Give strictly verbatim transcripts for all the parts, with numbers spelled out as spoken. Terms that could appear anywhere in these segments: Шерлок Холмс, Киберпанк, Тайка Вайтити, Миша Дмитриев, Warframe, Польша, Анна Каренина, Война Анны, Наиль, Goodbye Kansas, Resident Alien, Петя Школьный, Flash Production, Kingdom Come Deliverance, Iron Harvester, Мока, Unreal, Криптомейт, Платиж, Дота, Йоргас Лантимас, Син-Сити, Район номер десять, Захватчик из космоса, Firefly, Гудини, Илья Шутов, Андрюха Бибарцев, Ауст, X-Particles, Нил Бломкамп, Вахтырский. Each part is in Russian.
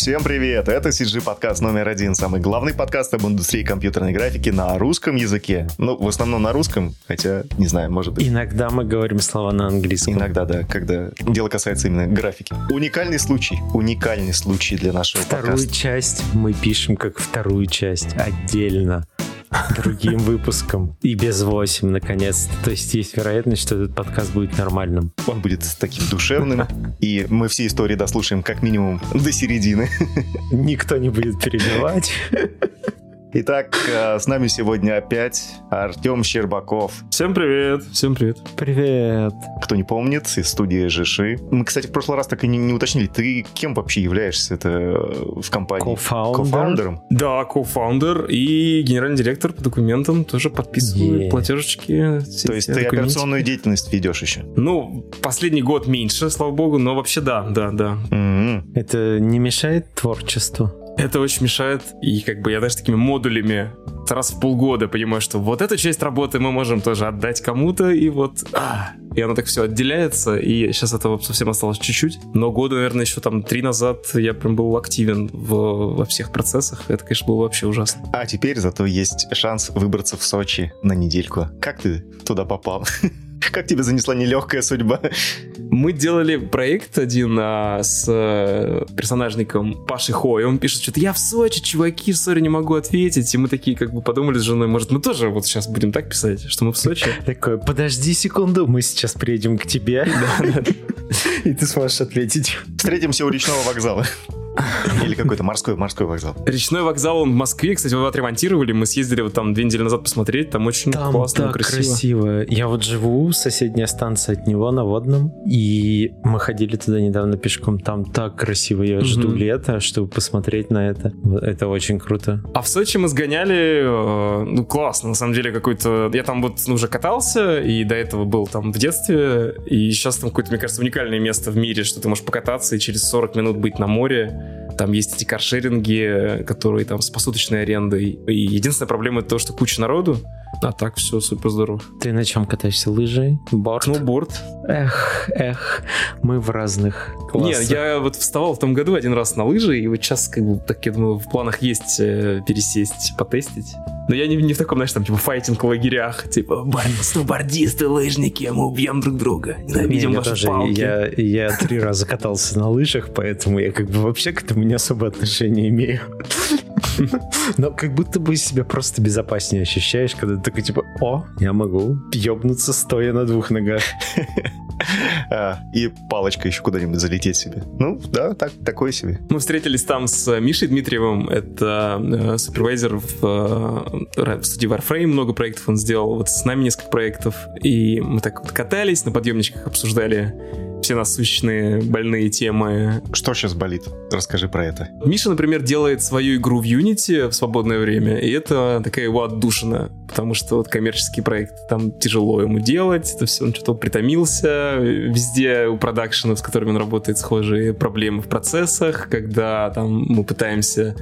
Всем привет! Это си джи-подкаст номер один, самый главный подкаст об индустрии компьютерной графики на русском языке. Ну, в основном на русском, хотя, не знаю, может быть. Иногда мы говорим слова на английском. Иногда, да, когда дело касается именно графики. Уникальный случай, уникальный случай для нашего вторую подкаста. Вторую часть мы пишем как вторую часть отдельно. Другим выпуском. И без восемь, наконец-то. То есть есть вероятность, что этот подкаст будет нормальным. Он будет таким душевным. И мы все истории дослушаем как минимум до середины. Никто не будет перебивать. Итак, с нами сегодня опять Артём Щербаков. Всем привет! Всем привет! Привет! Кто не помнит, из студии Жиши. Мы, кстати, в прошлый раз так и не, не уточнили, ты кем вообще являешься в компании? Кофаундер. Кофаундером? Да, кофаундер и генеральный директор по документам, тоже подписываю yeah. платежечки. То есть ты операционную деятельность ведешь еще? Ну, последний год меньше, слава богу, но вообще да, да, да. Mm-hmm. Это не мешает творчеству? Это очень мешает, и как бы я даже такими модулями раз в полгода понимаю, что вот эту часть работы мы можем тоже отдать кому-то, и вот... А, и оно так все отделяется, и сейчас этого совсем осталось чуть-чуть, но года, наверное, еще там три назад я прям был активен в, во всех процессах, это, конечно, было вообще ужасно. А теперь зато есть шанс выбраться в Сочи на недельку. Как ты туда попал? Как тебя занесла нелегкая судьба? Мы делали проект один а, с персонажником Пашей Хо, и он пишет что-то: я в Сочи, чуваки, сори, не могу ответить. И мы такие как бы подумали с женой, может, мы тоже вот сейчас будем так писать, что мы в Сочи? Такой, подожди секунду, мы сейчас приедем к тебе, и ты сможешь ответить. Встретимся у речного вокзала. Или какой-то морской, морской вокзал. Речной вокзал, он в Москве, кстати, его отремонтировали. Мы съездили вот там две недели назад посмотреть. Там очень там классно, так красиво. красиво Я вот живу, соседняя станция от него на Водном. И мы ходили туда недавно пешком. Там так красиво, я mm-hmm. жду лета, чтобы посмотреть на это. Это очень круто. А в Сочи мы сгоняли, ну классно, на самом деле какой-то. Я там вот уже катался, и до этого был там в детстве. И сейчас там какое-то, мне кажется, уникальное место в мире, что ты можешь покататься и через сорок минут быть на море. Там есть эти каршеринги, которые там с посуточной арендой. И единственная проблема — это то, что куча народу. А так все супер здорово. Ты на чем катаешься? Лыжи? Борд? Сноуборд. Эх, эх, мы в разных классах. Не, я вот вставал в том году один раз на лыжи, и вот сейчас как бы так, я думаю, в планах есть пересесть, потестить. Но я не, не в таком, знаешь, там типа файтинг в лагерях. Типа, сноубордисты, лыжники, мы убьем друг друга, ненавидим ваши тоже, палки. Я, я три раза катался на лыжах, поэтому я как бы вообще к этому не особо отношения имею. Но как будто бы себя просто безопаснее ощущаешь, когда ты такой типа: о, я могу ёбнуться стоя на двух ногах. А, и палочка еще куда-нибудь залететь себе. Ну, да, так, такое себе. Мы встретились там с Мишей Дмитриевым. Это э, супервайзер в, э, в студии Warframe. Много проектов он сделал. Вот с нами несколько проектов. И мы так вот катались, на подъемничках обсуждали все насущные больные темы. Что сейчас болит? Расскажи про это. Миша, например, делает свою игру в Unity в свободное время, и это такая его отдушина, потому что вот коммерческий проект, там тяжело ему делать, это все, он что-то притомился, везде у продакшенов, с которыми он работает, схожие проблемы в процессах, когда там мы пытаемся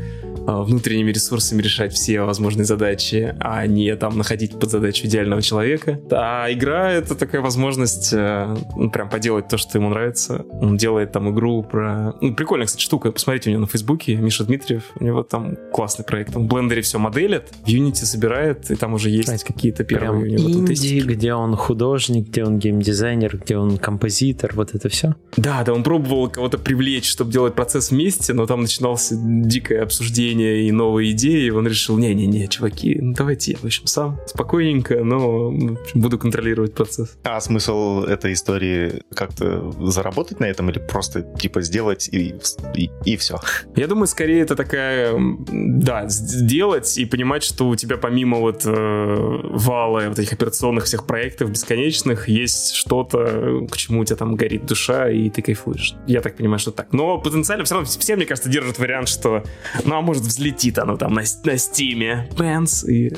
внутренними ресурсами решать все возможные задачи, а не там находить под задачу идеального человека. А игра — это такая возможность ну, прям поделать то, что ему нравится. Он делает там игру про... Ну, прикольная, кстати, штука. Посмотрите у него на Фейсбуке, Миша Дмитриев. У него там классный проект. Он в Блендере все моделит, в Unity собирает, и там уже есть Знаете, какие-то первые у него инди, где он художник, где он геймдизайнер, где он композитор, вот это все. Да, да, он пробовал кого-то привлечь, чтобы делать процесс вместе, но там начиналось дикое обсуждение и новые идеи, и он решил: не-не-не, чуваки, ну давайте я, в общем, сам спокойненько, но буду контролировать процесс. А смысл этой истории как-то заработать на этом или просто типа сделать и, и, и все? Я думаю, скорее это такая, да, сделать и понимать, что у тебя помимо вот э, вала вот этих операционных всех проектов бесконечных есть что-то, к чему у тебя там горит душа, и ты кайфуешь. Я так понимаю, что так. Но потенциально все равно все, мне кажется, держат вариант, что ну а может взлетит оно там на, на стиме, пенс, и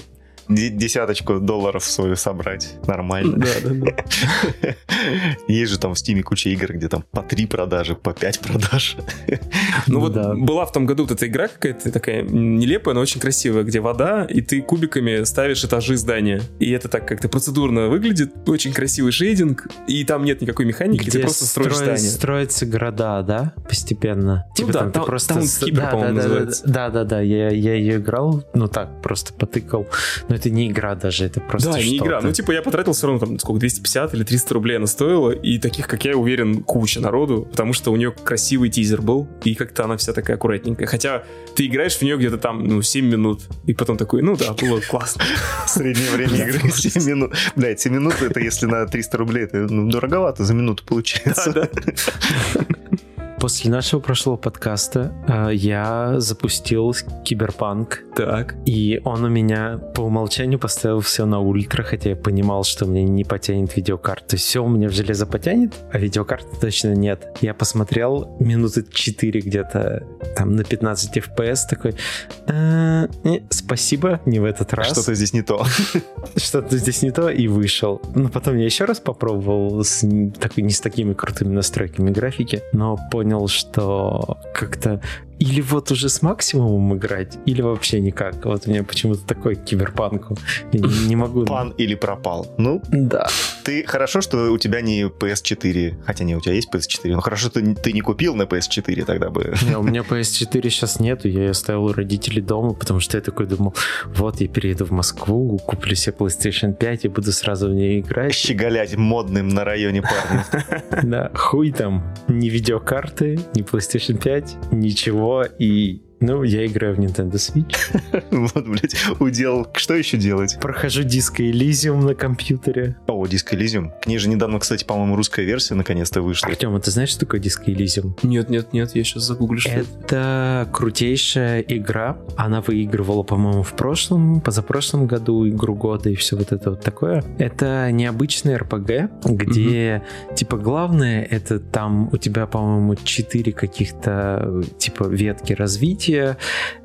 десяточку долларов свою собрать нормально. Да, да, да. Есть же там в Стиме куча игр, где там по три продажи, по пять продаж. Ну вот была в том году вот эта игра какая-то такая нелепая, но очень красивая, где вода, и ты кубиками ставишь этажи здания. И это так как-то процедурно выглядит, очень красивый шейдинг, и там нет никакой механики, где ты просто строишь здание. Строятся города, да, постепенно? Ну типа, да, там, там, ты просто... там Кибер, да, по-моему, да, называется. Да-да-да, я, я ее играл, ну так, просто потыкал. Но это не игра даже, это просто да, что-то. Да, не игра, ну типа я потратил все равно там сколько, двести пятьдесят или триста рублей она стоила, и таких, как я, уверен, куча народу, потому что у нее красивый тизер был, и как-то она вся такая аккуратненькая. Хотя ты играешь в нее где-то там, ну, семь минут, и потом такой, ну да, было классно. Среднее время игры семь минут. Блядь, семь минут, это если на триста рублей, это дороговато за минуту получается. Да, да. После нашего прошлого подкаста э, я запустил Киберпанк. Так. И он у меня по умолчанию поставил все на ультра, хотя я понимал, что мне не потянет видеокарта. То есть все у меня в железо потянет, а видеокарты точно нет. Я посмотрел минуты четыре где-то, там на пятнадцать эф пи эс, такой, э, не, спасибо, не в этот раз. Что-то здесь не то. Что-то здесь не то, и вышел. Но потом я еще раз попробовал с, так, не с такими крутыми настройками графики, но понял, что как-то или вот уже с максимумом играть, или вообще никак. Вот у меня почему-то такой киберпанку. Я не, не могу... Пан или пропал. Ну, да. Ты хорошо, что у тебя не пи эс четыре. Хотя не, у тебя есть пи эс четыре. Ну, хорошо, что ты, ты не купил на пи эс четыре тогда бы. Не, у меня пи эс четыре сейчас нету. Я ее оставил у родителей дома, потому что я такой думал, вот я перееду в Москву, куплю себе плейстейшн пять и буду сразу в ней играть. Щеголять модным на районе парня. Да, хуй там. Ни видеокарты, ни плейстейшн пять, ничего. И, ну, я играю в Nintendo Switch. Вот, блядь, удел. Что еще делать? Прохожу Диско Элизиум на компьютере. О, Диско Элизиум. К ней же недавно, кстати, по-моему, русская версия наконец-то вышла. Артем, а ты знаешь, что такое Диско Элизиум? Нет, нет, нет, я сейчас загуглю, что это. Это крутейшая игра. Она выигрывала, по-моему, в прошлом, позапрошлом году игру года и все вот это вот такое. Это необычный эр пи джи, где, mm-hmm. типа, главное, это там у тебя, по-моему, четыре каких-то, типа, ветки развития.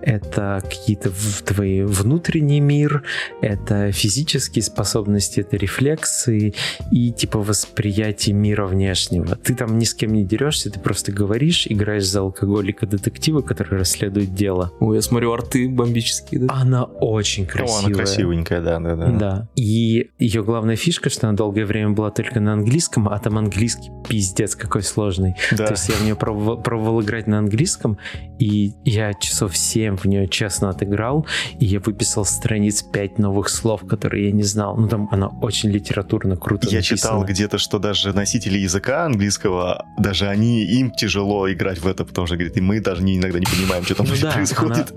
Это какие-то твои внутренний мир, это физические способности, это рефлексы и типа восприятие мира внешнего. Ты там ни с кем не дерешься, ты просто говоришь, играешь за алкоголика-детектива, который расследует дело. Ой, я смотрю, арты бомбические, да? Она очень красивая. О, она красивенькая, да, да, да. Да. И ее главная фишка, что она долгое время была только на английском, а там английский пиздец какой сложный. Да. То есть я в нее пробовал, пробовал играть на английском, и я часов семь в нее честно отыграл, и я выписал страниц пять новых слов, которые я не знал. Ну, там она очень литературно круто написана. Я читал где-то, что даже носители языка английского, даже они, им тяжело играть в это, потому что, говорит, и мы даже иногда не понимаем, что там происходит.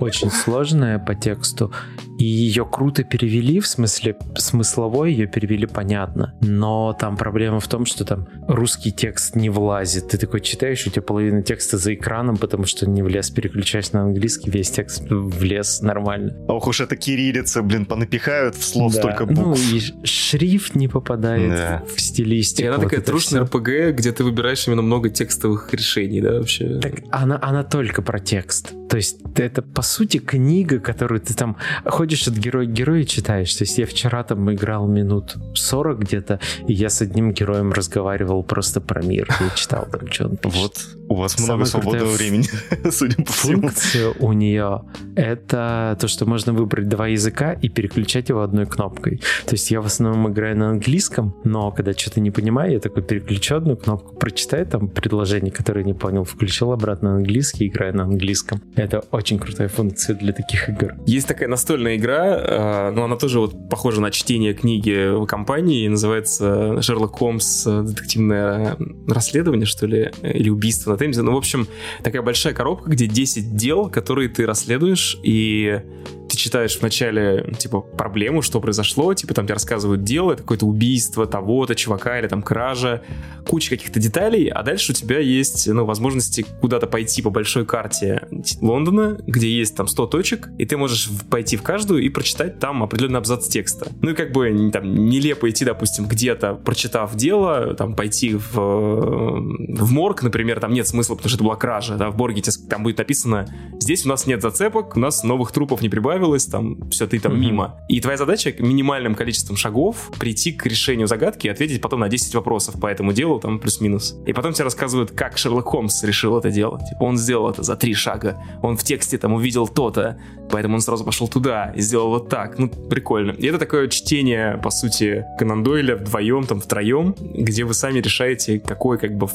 Очень сложная по тексту, и ее круто перевели, в смысле смысловой ее перевели понятно, но там проблема в том, что там русский текст не влазит. Ты такой читаешь, у тебя половина текста за экраном, потому что не влез, переключаешь на английский, весь текст влез нормально. Ох уж это кириллица, блин, понапихают в слов да. столько букв. Ну и шрифт не попадает да. в стилистику. И она вот такая трушная эр пи джи, где ты выбираешь именно много текстовых решений, да, вообще? Так она, она только про текст. То есть это, по сути, книга, которую ты там ходишь от героя к герою и читаешь. То есть я вчера там играл минут сорок где-то, и я с одним героем разговаривал просто про мир. Я читал там, что он пишет. Вот, у вас самое много свободного времени, судя по всему. Функция у нее — это то, что можно выбрать два языка и переключать его одной кнопкой. То есть я в основном играю на английском, но когда что-то не понимаю, я такой переключу одну кнопку, прочитаю там предложение, которое не понял, включил обратно английский, играю на английском. Это очень крутая функция для таких игр. Есть такая настольная игра, но она тоже вот похожа на чтение книги в компании, называется «Шерлок Холмс. Детективное расследование», что ли, или «Убийство на Темзе». Ну, в общем, такая большая коробка, где десять дел, которые ты расследуешь, и ты читаешь вначале, типа, проблему, что произошло, типа, там тебе рассказывают дело, это какое-то убийство того-то чувака или там кража, куча каких-то деталей, а дальше у тебя есть, ну, возможности куда-то пойти по большой карте Лондона, где есть там сто точек, и ты можешь пойти в каждую и прочитать там определенный абзац текста. Ну и как бы там нелепо идти, допустим, где-то, прочитав дело, там пойти в, в морг, например, там нет смысла, потому что это была кража, да, в морге там будет написано Здесь у нас нет зацепок, у нас новых трупов не прибавилось, там, все, ты там mm-hmm. мимо. И твоя задача минимальным количеством шагов прийти к решению загадки и ответить потом на десять вопросов по этому делу, там, плюс-минус. И потом тебе рассказывают, как Шерлок Холмс решил это дело. Типа, он сделал это за три шага, он в тексте там увидел то-то, поэтому он сразу пошел туда и сделал вот так. Ну, прикольно. И это такое чтение, по сути, Конан Дойля вдвоем, там, втроем, где вы сами решаете, какой, как бы,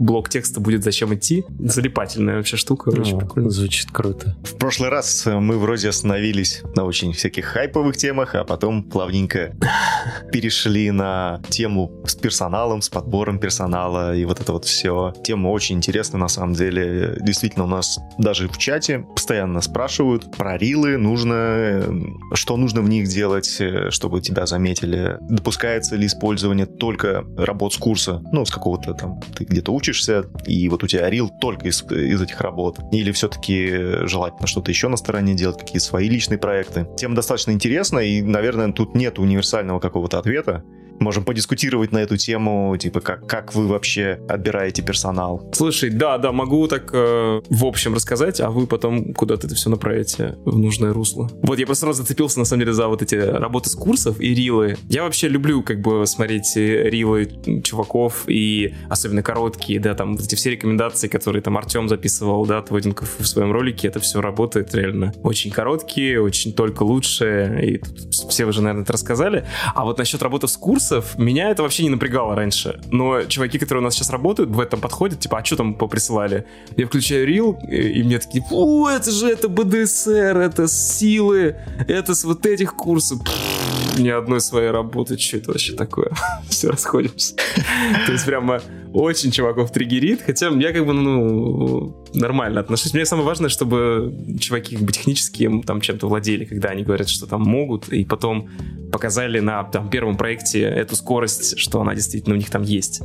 блок текста будет, зачем идти. Залипательная вообще штука, ну, очень прикольно. Звучит круто. В прошлый раз мы вроде остановились на очень всяких хайповых темах, а потом плавненько перешли на тему с персоналом, с подбором персонала и вот это вот все. Тема очень интересная, на самом деле. Действительно, у нас даже в чате постоянно спрашивают про рилы, нужно, что нужно в них делать, чтобы тебя заметили. Допускается ли использование только работ с курса, ну, с какого-то там, ты где-то учишься, и вот у тебя рил только из, из этих работ. Или все-таки желательно что-то еще на стороне делать, какие-то свои личные проекты. Тема достаточно интересна, и, наверное, тут нет универсального какого-то ответа. Можем подискутировать на эту тему, типа, как, как вы вообще отбираете персонал. Слушай, да, да, могу так э, в общем рассказать, а вы потом куда-то это все направите в нужное русло. Вот, я просто сразу зацепился, на самом деле, за вот эти работы с курсов и рилы. Я вообще люблю, как бы, смотреть рилы чуваков, и особенно короткие, да, там, вот эти все рекомендации, которые там Артём записывал, да, Тводенков в своем ролике, это все работает реально. Очень короткие, очень только лучшие, и тут все уже, наверное, это рассказали. А вот насчет работы с курсом меня это вообще не напрягало раньше. Но чуваки, которые у нас сейчас работают, в этом подходят, типа, а что там поприсылали? Я включаю рил, и, и мне такие: о, это же, это БДСР, это силы, это с вот этих курсов. Пфф, ни одной своей работы, что это вообще такое? Все, расходимся. То есть прямо очень чуваков триггерит, хотя я, как бы, ну, нормально отношусь. Мне самое важное, чтобы чуваки, как бы, технически там чем-то владели, когда они говорят, что там могут, и потом показали на там первом проекте эту скорость, что она действительно у них там есть.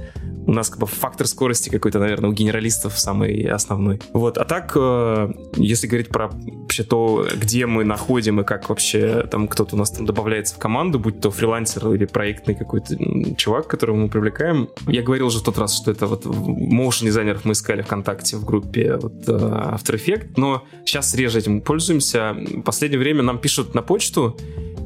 У нас, как бы, фактор скорости какой-то, наверное, у генералистов самый основной. Вот, а так, если говорить про вообще то, где мы находим и как вообще там кто-то у нас там добавляется в команду, будь то фрилансер или проектный какой-то чувак, которого мы привлекаем. Я говорил уже в тот раз, что это вот моушн-дизайнеров мы искали ВКонтакте в группе вот, After Effects, но сейчас реже этим пользуемся. В последнее время нам пишут на почту,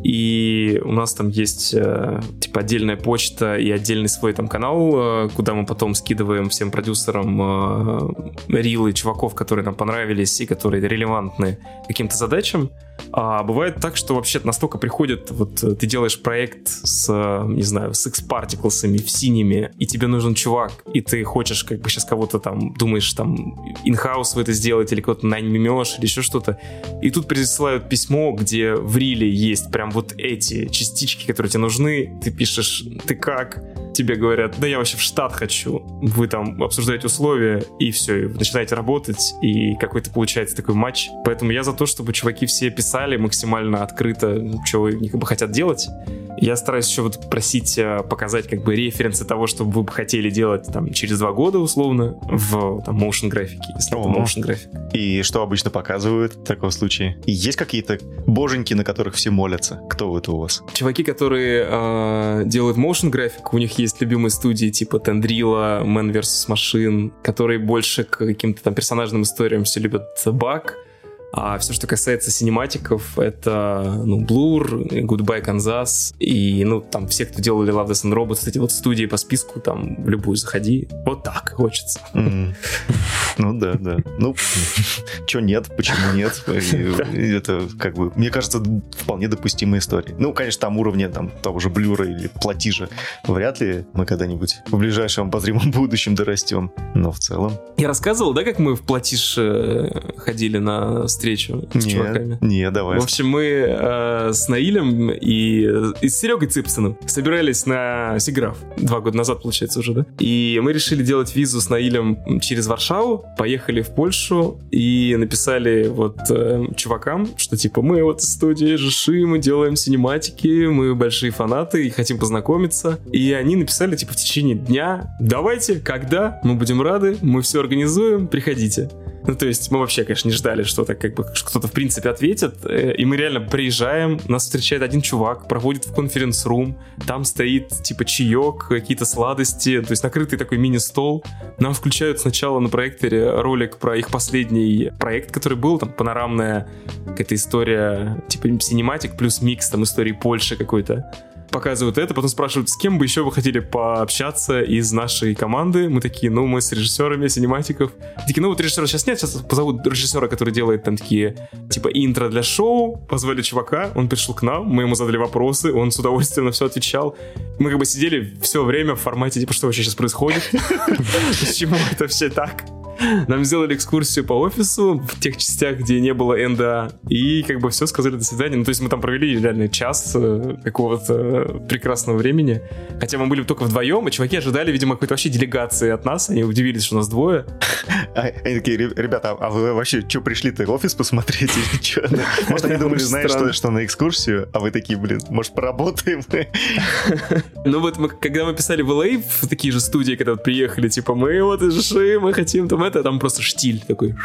и у нас там есть, типа, отдельная почта и отдельный свой там канал, куда мы потом скидываем всем продюсерам рилы чуваков, которые нам понравились и которые релевантны каким-то задачам. А бывает так, что вообще настолько приходит, вот ты делаешь проект с, не знаю, с X-партиклсами, в синими, и тебе нужен чувак, и ты хочешь, как бы, сейчас кого-то там, думаешь, там, инхаус в это сделать, или кого-то наймешь, или еще что-то. И тут присылают письмо, где в риле есть прям вот эти частички, которые тебе нужны, ты пишешь: ты как? Тебе говорят: да я вообще в штат хочу. Вы там обсуждаете условия, и все, и вы начинаете работать, и какой-то получается такой матч. Поэтому я за то, чтобы чуваки все писали максимально открыто, что они, как бы, хотят делать. Я стараюсь еще вот просить показать, как бы, референсы того, что вы бы хотели делать там через два года условно в там motion графике, если это motion график. И что обычно показывают в таком случае? И есть какие-то боженьки, на которых все молятся? Кто это у вас? Чуваки, которые э, делают motion график, у них есть любимые студии типа Тендрила, Мэн Версус Машин, которые больше к каким-то там персонажным историям все любят The Bug. А все, что касается синематиков, это, ну, Блур, Goodbye Kansas и, ну, там, все, кто делали Love, Death and Robots, эти вот студии по списку, там, в любую заходи. Вот так хочется. Mm-hmm. Ну, да, да. Ну, чё нет, почему нет? Это, как бы, мне кажется, вполне допустимая история. Ну, конечно, там уровня, там, того же Блюра или Платижа вряд ли мы когда-нибудь в ближайшем обозримом будущем дорастем. Но в целом... Я рассказывал, да, как мы в Платиж ходили на встречу с не, чуваками. Не, давай. В общем, мы э, с Наилем и, и с Серегой Цыпсоном собирались на Сиграф. Два года назад, получается, уже, да? И мы решили делать визу с Наилем через Варшаву, поехали в Польшу и написали вот э, чувакам, что типа мы вот из студии Жиши, мы делаем синематики, мы большие фанаты и хотим познакомиться. И они написали типа в течение дня: давайте, когда, мы будем рады, мы все организуем, приходите. Ну, то есть мы вообще, конечно, не ждали, что так как бы кто-то в принципе ответит. И мы реально приезжаем, нас встречает один чувак, проводит в конференц-рум, там стоит типа чаек, какие-то сладости, то есть накрытый такой мини-стол. Нам включают сначала на проекторе ролик про их последний проект, который был, там панорамная какая-то история, типа синематик плюс микс, там истории Польши какой-то. Показывают это, потом спрашивают, с кем бы еще вы хотели пообщаться из нашей команды. Мы такие, ну, мы с режиссерами синематиков. Такие, ну, вот режиссера сейчас нет, сейчас позовут режиссера, который делает там такие, типа, интро для шоу. Позвали чувака, он пришел к нам, мы ему задали вопросы, он с удовольствием на все отвечал. Мы как бы сидели все время в формате, типа, что вообще сейчас происходит? Почему это вообще так? Нам сделали экскурсию по офису в тех частях, где не было эн дэ а, и как бы все, сказали до свидания. Ну, то есть мы там провели реально час э, какого-то прекрасного времени. Хотя мы были только вдвоем, и чуваки ожидали, видимо, какой-то вообще делегации от нас. Они удивились, что нас двое. Они такие, ребята, а вы вообще что, пришли-то офис посмотреть или что? Может, они думали, знаешь, что на экскурсию, а вы такие, блин, может, поработаем? Ну вот, когда мы писали в эл эй, в такие же студии, когда приехали, типа, мы вот из Жиши, мы хотим там это, а там просто штиль такой.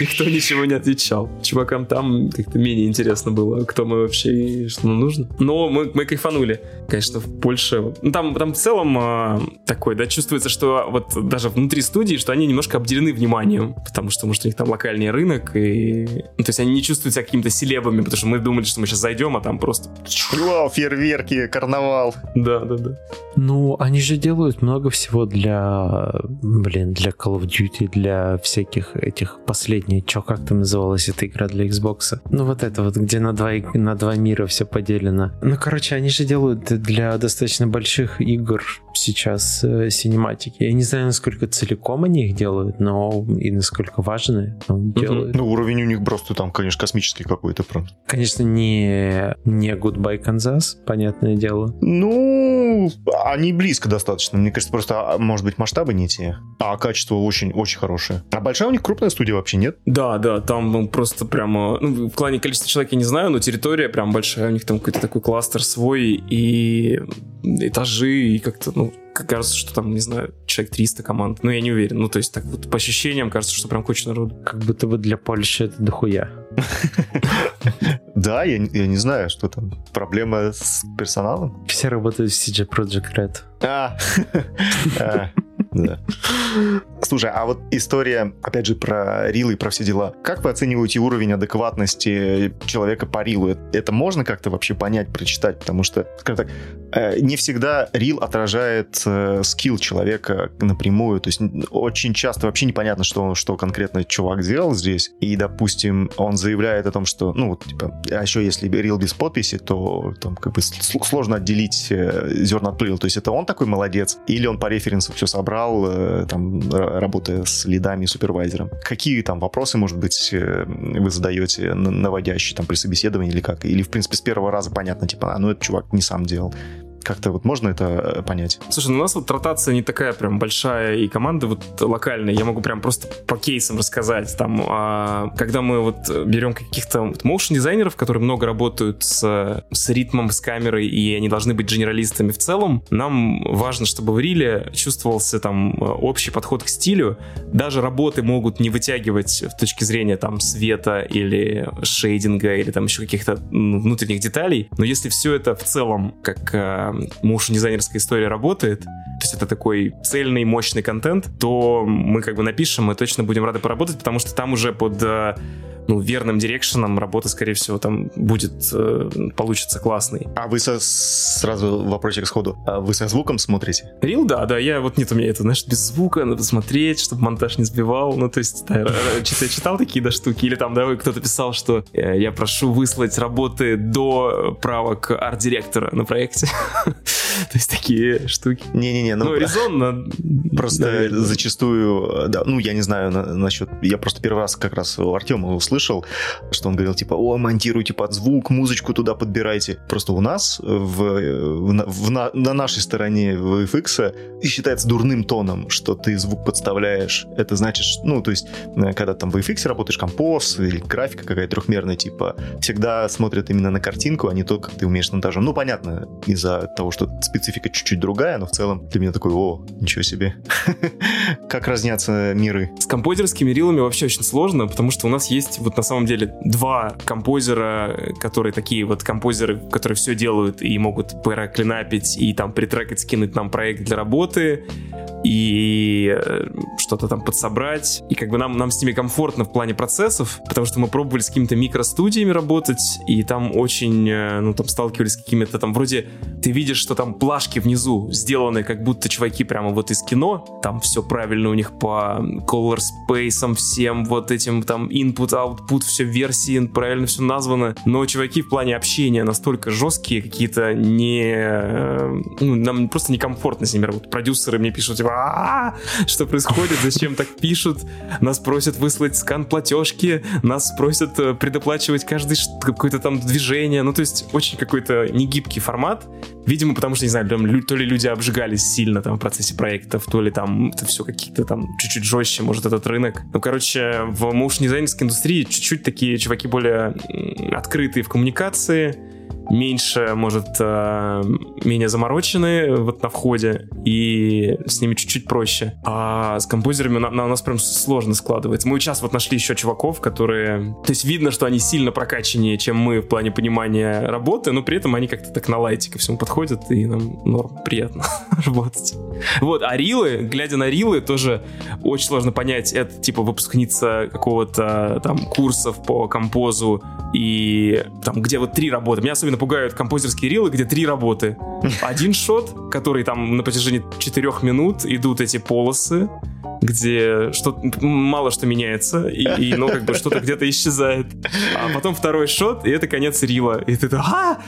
Никто ничего не отвечал. Чувакам там как-то менее интересно было, кто мы вообще и что нам нужно. Но мы, мы кайфанули. Конечно, в Польше... Ну, там, там в целом э, такой, да, чувствуется, что вот даже внутри студии, что они немножко обделены вниманием, потому что, может, у них там локальный рынок, и... Ну, то есть они не чувствуют себя какими-то селебами, потому что мы думали, что мы сейчас зайдем, а там просто... Вау, фейерверки, карнавал. Да, да, да. Ну, они же делают много всего для... Блин, для Call of Duty, для всяких этих последних... Чё, как там называлась эта игра для Xbox? Ну, вот это вот, где на два, на два мира все поделено. Ну, короче, они же делают для достаточно больших игр сейчас э, синематики. Я не знаю, насколько целиком они их делают, но и насколько важны mm-hmm. делают. Ну, уровень у них просто там, конечно, космический какой-то. Правда. Конечно, не, не Goodbye Kansas, понятное дело. Ну, они близко достаточно. Мне кажется, просто, может быть, масштабы не те, а качество очень-очень хорошее. А большая у них крупная студия вообще, нет? Да, да, там ну, просто прямо... Ну, в плане количества человек я не знаю, но территория прям большая. У них там какой-то такой кластер свой, и этажи, и как-то, ну... Кажется, что там, не знаю, человек триста команд. Ну, я не уверен. Ну, то есть, так вот по ощущениям кажется, что прям куча народу. Как будто бы для Польши это дохуя. Да, я не знаю, что там. Проблема с персоналом? Все работают в си джи Project Red. А, да. Слушай, а вот история, опять же, про рилы и про все дела. Как вы оцениваете уровень адекватности человека по рилу? Это можно как-то вообще понять, прочитать? Потому что, скажем так, не всегда рил отражает скилл человека напрямую. То есть очень часто вообще непонятно, что, что конкретно чувак делал здесь. И, допустим, он заявляет о том, что, ну, вот, типа, а еще если рил без подписи, то там как бы сложно отделить зерна от плевел. То есть это он такой молодец? Или он по референсу все собрал, там, работая с лидами и супервайзером? Какие там вопросы, может быть, вы задаете наводящие там при собеседовании или как? Или, в принципе, с первого раза понятно, типа, а, ну, этот чувак не сам делал. Как-то вот можно это понять? Слушай, ну у нас вот ротация не такая прям большая, и команды вот локальные. Я могу прям просто по кейсам рассказать. Там, а, когда мы вот берем каких-то вот моушн-дизайнеров, которые много работают с, с ритмом, с камерой, и они должны быть генералистами в целом, нам важно, чтобы в риле чувствовался там общий подход к стилю. Даже работы могут не вытягивать с точки зрения там света или шейдинга, или там еще каких-то внутренних деталей. Но если все это в целом как... моушн-дизайнерская история работает, то есть это такой цельный, мощный контент, то мы как бы напишем и точно будем рады поработать, потому что там уже под ну, верным дирекшеном работа, скорее всего, там будет э, получится классной. А вы со... сразу вопросик сходу. А вы со звуком смотрите? Рил, да, да. Я вот нет, у меня это, знаешь, без звука, надо смотреть, чтобы монтаж не сбивал. Ну, то есть, да, я читал такие, да, штуки. Или там, да, кто-то писал, что я прошу выслать работы до правок арт-директора на проекте. То есть такие штуки. Не-не-не, ну, ну резонно. Просто наверное. Зачастую, да, ну, я не знаю на, насчет... Я просто первый раз как раз у Артема услышал, что он говорил, типа, о, монтируйте под звук, музычку туда подбирайте. Просто у нас, в, в, в, на, на нашей стороне ви эф экс и считается дурным тоном, что ты звук подставляешь. Это значит, ну, то есть, когда там в ви эф экс работаешь, композ или графика какая-то трехмерная, типа, всегда смотрят именно на картинку, а не то, как ты умеешь монтажом. Ну, понятно, из-за того, что специфика чуть-чуть другая, но в целом для меня такой, о, ничего себе. Как разнятся миры. С композерскими рилами вообще очень сложно, потому что у нас есть вот на самом деле два композера, которые такие вот композеры, которые все делают и могут пэроклинапить и там притрекать, скинуть нам проект для работы и что-то там подсобрать. И как бы нам, нам с ними комфортно в плане процессов, потому что мы пробовали с какими-то микростудиями работать, и там очень, ну, там сталкивались с какими-то там, вроде ты видишь, что там плашки внизу сделаны, как будто чуваки прямо вот из кино, там все правильно у них по color space, всем вот этим там input, output, все версии, правильно все названо, но чуваки в плане общения настолько жесткие, какие-то не... Ну, нам просто некомфортно с ними работать. Продюсеры мне пишут, типа, а-а-а, что происходит, зачем так пишут, нас просят выслать скан платежки, нас просят предоплачивать каждый какое-то там движение, ну, то есть очень какой-то негибкий формат, видимо, потому что, не знаю, там, то ли люди обжигались сильно там в процессе проектов, то ли там это все какие-то там чуть-чуть жестче, может, этот рынок. Ну, короче, в моушн-дизайнерской индустрии чуть-чуть такие чуваки более открытые в коммуникации, меньше, может, менее замороченные вот на входе, и с ними чуть-чуть проще. А с композерами на, на, у нас прям сложно складывается. Мы сейчас вот нашли еще чуваков, которые... То есть видно, что они сильно прокачаннее, чем мы в плане понимания работы, но при этом они как-то так на лайте ко всему подходят, и нам норм, приятно работать. Вот, а рилы, глядя на рилы, тоже очень сложно понять, это типа выпускница какого-то там курсов по композу, и там где вот три работы. Меня особенно пугают композерские рилы, где три работы. Один шот, который там на протяжении четырех минут идут эти полосы, где что мало что меняется, и, и ну, как бы что-то где-то исчезает. А потом второй шот, и это конец рила. И ты такой, а! То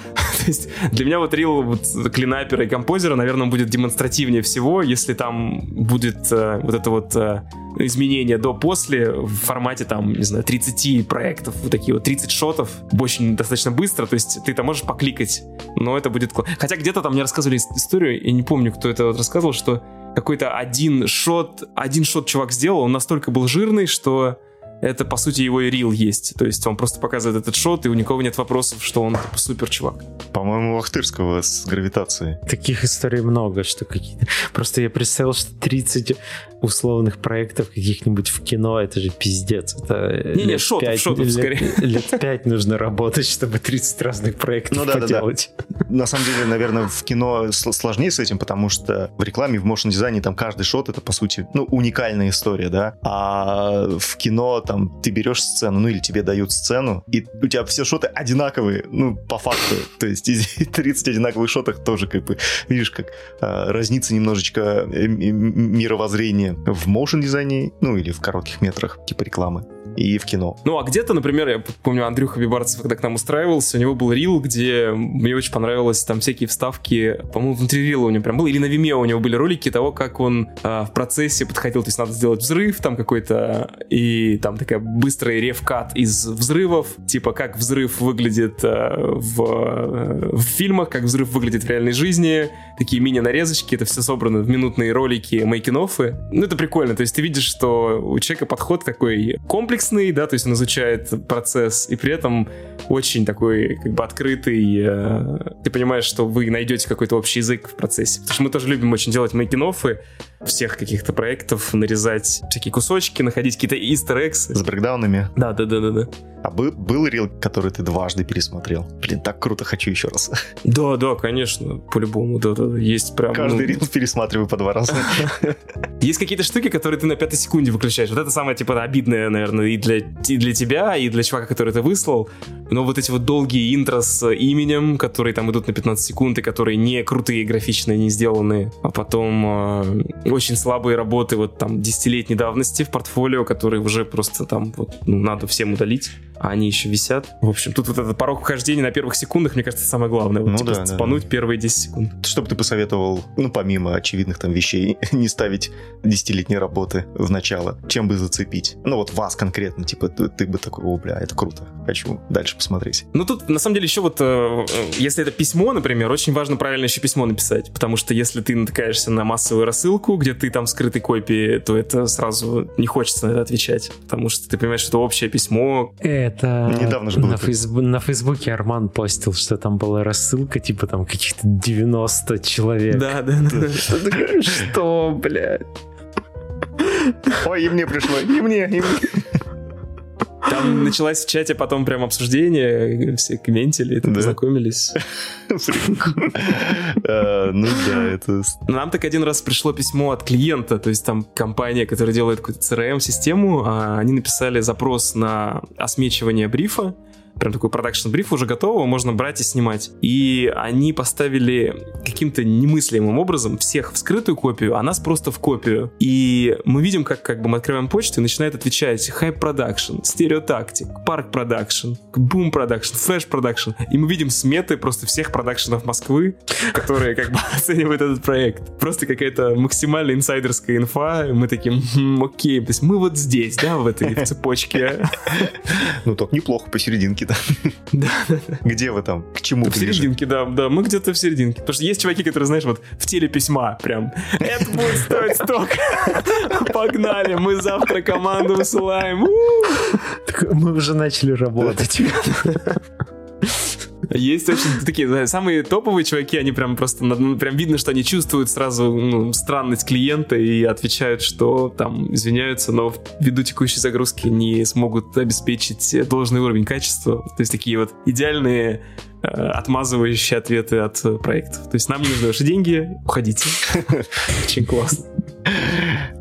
есть для меня вот рил вот, клинапера и композера, наверное, будет демонстративнее всего, если там будет э, вот это вот э, изменение до-после в формате, там, не знаю, тридцать проектов, вот такие вот тридцать шотов, очень достаточно быстро, то есть ты там можешь покликать, но это будет... Хотя где-то там мне рассказывали историю, я не помню, кто это вот рассказывал, что какой-то один шот, один шот чувак сделал, он настолько был жирный, что это, по сути, его и рил есть. То есть он просто показывает этот шот, и у никого нет вопросов, что он типа, супер чувак. По-моему, у Вахтырского с гравитацией. Таких историй много, что какие-то... Просто я представил, что тридцать условных проектов каких-нибудь в кино, это же пиздец. Это не, не, шотов, пять, шотов, лет, скорее. Лет пять нужно работать, чтобы тридцать разных проектов ну, да, поделать. Да, да. На самом деле, наверное, в кино сложнее с этим, потому что в рекламе, в моушн-дизайне там каждый шот, это, по сути, ну, уникальная история, да? А в кино там Там, ты берешь сцену, ну или тебе дают сцену, и у тебя все шоты одинаковые, ну, по факту, то есть тридцать одинаковых шотах тоже как бы, видишь, как а, разнится немножечко мировоззрение в моушн-дизайне, ну или в коротких метрах, типа рекламы, и в кино. Ну, а где-то, например, я помню, Андрюха Бибарцев, когда к нам устраивался, у него был рил, где мне очень понравилось там всякие вставки, по-моему, внутри рила у него прям был, или на Vimeo у него были ролики того, как он а, в процессе подходил, то есть надо сделать взрыв там какой-то, и там такая быстрый рефкат из взрывов, типа как взрыв выглядит э, в, э, в фильмах, как взрыв выглядит в реальной жизни, такие мини-нарезочки, это все собрано в минутные ролики, мейкин-оффы. Ну, это прикольно, то есть ты видишь, что у человека подход такой комплексный, да, то есть он изучает процесс, и при этом очень такой, как бы, открытый. Э, ты понимаешь, что вы найдете какой-то общий язык в процессе. Потому что мы тоже любим очень делать мейкин-оффы всех каких-то проектов, нарезать всякие кусочки, находить какие-то истер-эксы. С брейкдаунами? Да, да, да, да, да. А был, был рил, который ты дважды пересмотрел? Блин, так круто, хочу еще раз. Да, да, конечно, по-любому, да, да, есть прям... Каждый ну... рил пересматриваю по два раза. Есть какие-то штуки, которые ты на пятой секунде выключаешь. Вот это самое, типа, обидное, наверное, и для, и для тебя, и для чувака, который ты выслал. Но вот эти вот долгие интро с именем, которые там идут на пятнадцать секунд, и которые не крутые, графичные, не сделанные. А потом э, очень слабые работы, вот там, десятилетней давности в портфолио, которые уже просто там, вот, ну, надо всем удалить. А они еще висят. В общем, тут вот этот порог вхождения на первых секундах, мне кажется, самое главное. Вот, ну, типа, да, цепануть да, да. первые десять секунд. Что бы ты посоветовал, ну, помимо очевидных там вещей, не ставить десятилетней работы в начало? Чем бы зацепить? Ну, вот вас конкретно, типа, ты, ты бы такой, о, бля, это круто. Хочу дальше посмотреть. Ну, тут, на самом деле, еще вот, если это письмо, например, очень важно правильно еще письмо написать, потому что если ты натыкаешься на массовую рассылку, где ты там скрытый копии, то это сразу не хочется на это отвечать, потому что ты понимаешь, что это общее письмо. Это недавно же было. На, фейс... на Фейсбуке Арман постил, что там была рассылка, типа там каких-то девяносто человек. Да, да, да. Что, блядь? Ой, и мне пришло, и мне, и мне. Там началось в чате потом прям обсуждение, все комментили, да. Познакомились. Ну да, это... Нам так один раз пришло письмо от клиента, то есть там компания, которая делает какую-то си эр эм-систему, они написали запрос на осмечивание брифа, прям такой продакшн-бриф уже готового, можно брать и снимать. И они поставили каким-то немыслимым образом всех в скрытую копию, а нас просто в копию. И мы видим, как, как бы мы открываем почту и начинает отвечать Hype Production, Стереотактик, Park Production, Boom Production, Flash Production. И мы видим сметы просто всех продакшенов Москвы, которые как бы оценивают этот проект. Просто какая-то максимально инсайдерская инфа. Мы такие, окей, то есть мы вот здесь, да, в этой цепочке. Ну так неплохо посерединке. Да. Да, да, да. Где вы там? К чему? В серединке, да, да, мы где-то в серединке. Потому что есть чуваки, которые, знаешь, вот в теле письма прям. Это будет стоить столько. Погнали, мы завтра команду высылаем. Мы уже начали работать. Есть очень такие, да, самые топовые чуваки, они прям просто, ну, прям видно, что они чувствуют сразу, ну, странность клиента и отвечают, что там извиняются, но ввиду текущей загрузки не смогут обеспечить должный уровень качества. То есть такие вот идеальные э, отмазывающие ответы от проектов. То есть нам не нужны ваши деньги, уходите. Очень классно.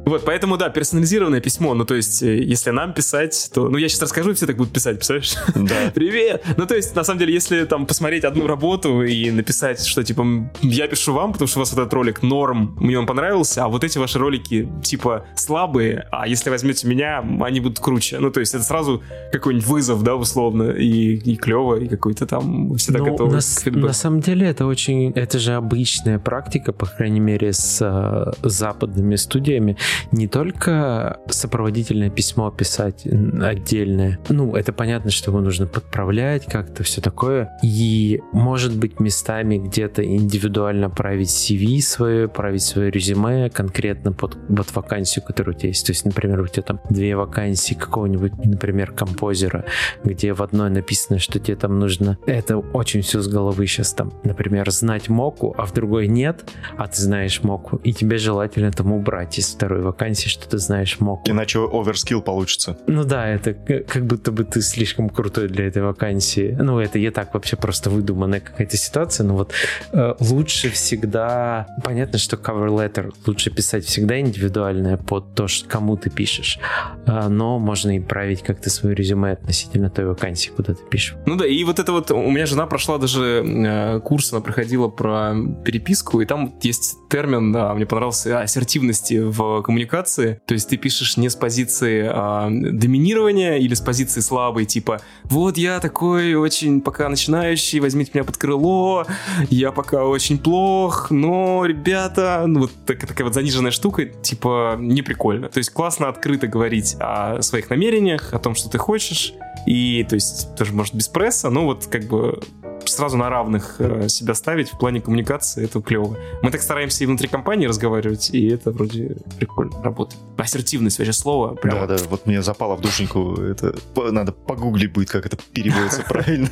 Вот, поэтому, да, персонализированное письмо. Ну, то есть, если нам писать, то... Ну, я сейчас расскажу, и все так будут писать, представляешь? Да. Привет! Ну, то есть, на самом деле, если там посмотреть одну работу и написать, что, типа, я пишу вам, потому что у вас вот этот ролик норм, мне он понравился, а вот эти ваши ролики, типа, слабые, а если возьмете меня, они будут круче. Ну, то есть, это сразу какой-нибудь вызов, да, условно, и, и клево, и какой-то там всегда ну, готовы. На, на самом деле, это очень... Это же обычная практика, по крайней мере, с ä, западными студиями. Не только сопроводительное письмо писать отдельное. Ну, это понятно, что его нужно подправлять, как-то все такое. И, может быть, местами где-то индивидуально править си ви свое, править свое резюме конкретно под, под вакансию, которая у тебя есть. То есть, например, у тебя там две вакансии какого-нибудь, например, композера, где в одной написано, что тебе там нужно... Это очень все с головы сейчас там, например, знать Моку, а в другой нет, а ты знаешь Моку, и тебе желательно там убрать из второй вакансии, что ты знаешь Моку. Иначе оверскилл получится. Ну да, это как будто бы ты слишком крутой для этой вакансии. Ну это я так вообще просто выдуманная какая-то ситуация, но вот э, лучше всегда... Понятно, что cover letter лучше писать всегда индивидуальное под то, кому ты пишешь, э, но можно и править как-то свое резюме относительно той вакансии, куда ты пишешь. Ну да, и вот это вот... У меня жена прошла даже э, курс, она проходила про переписку, и там есть термин, да, мне понравился, ассертивности в коммуникации, то есть ты пишешь не с позиции а, доминирования или с позиции слабой, типа вот я такой очень пока начинающий, возьмите меня под крыло, я пока очень плох, но ребята, ну вот так, такая вот заниженная штука, типа не прикольно. То есть классно открыто говорить о своих намерениях, о том, что ты хочешь, и то есть тоже может без пресса, но вот как бы сразу на равных себя ставить в плане коммуникации, это клево. Мы так стараемся и внутри компании разговаривать, и это вроде прикольно работает. Ассертивность, вообще слово. Прямо. Да, да, вот мне запало в душеньку. Это надо погуглить будет, как это переводится правильно.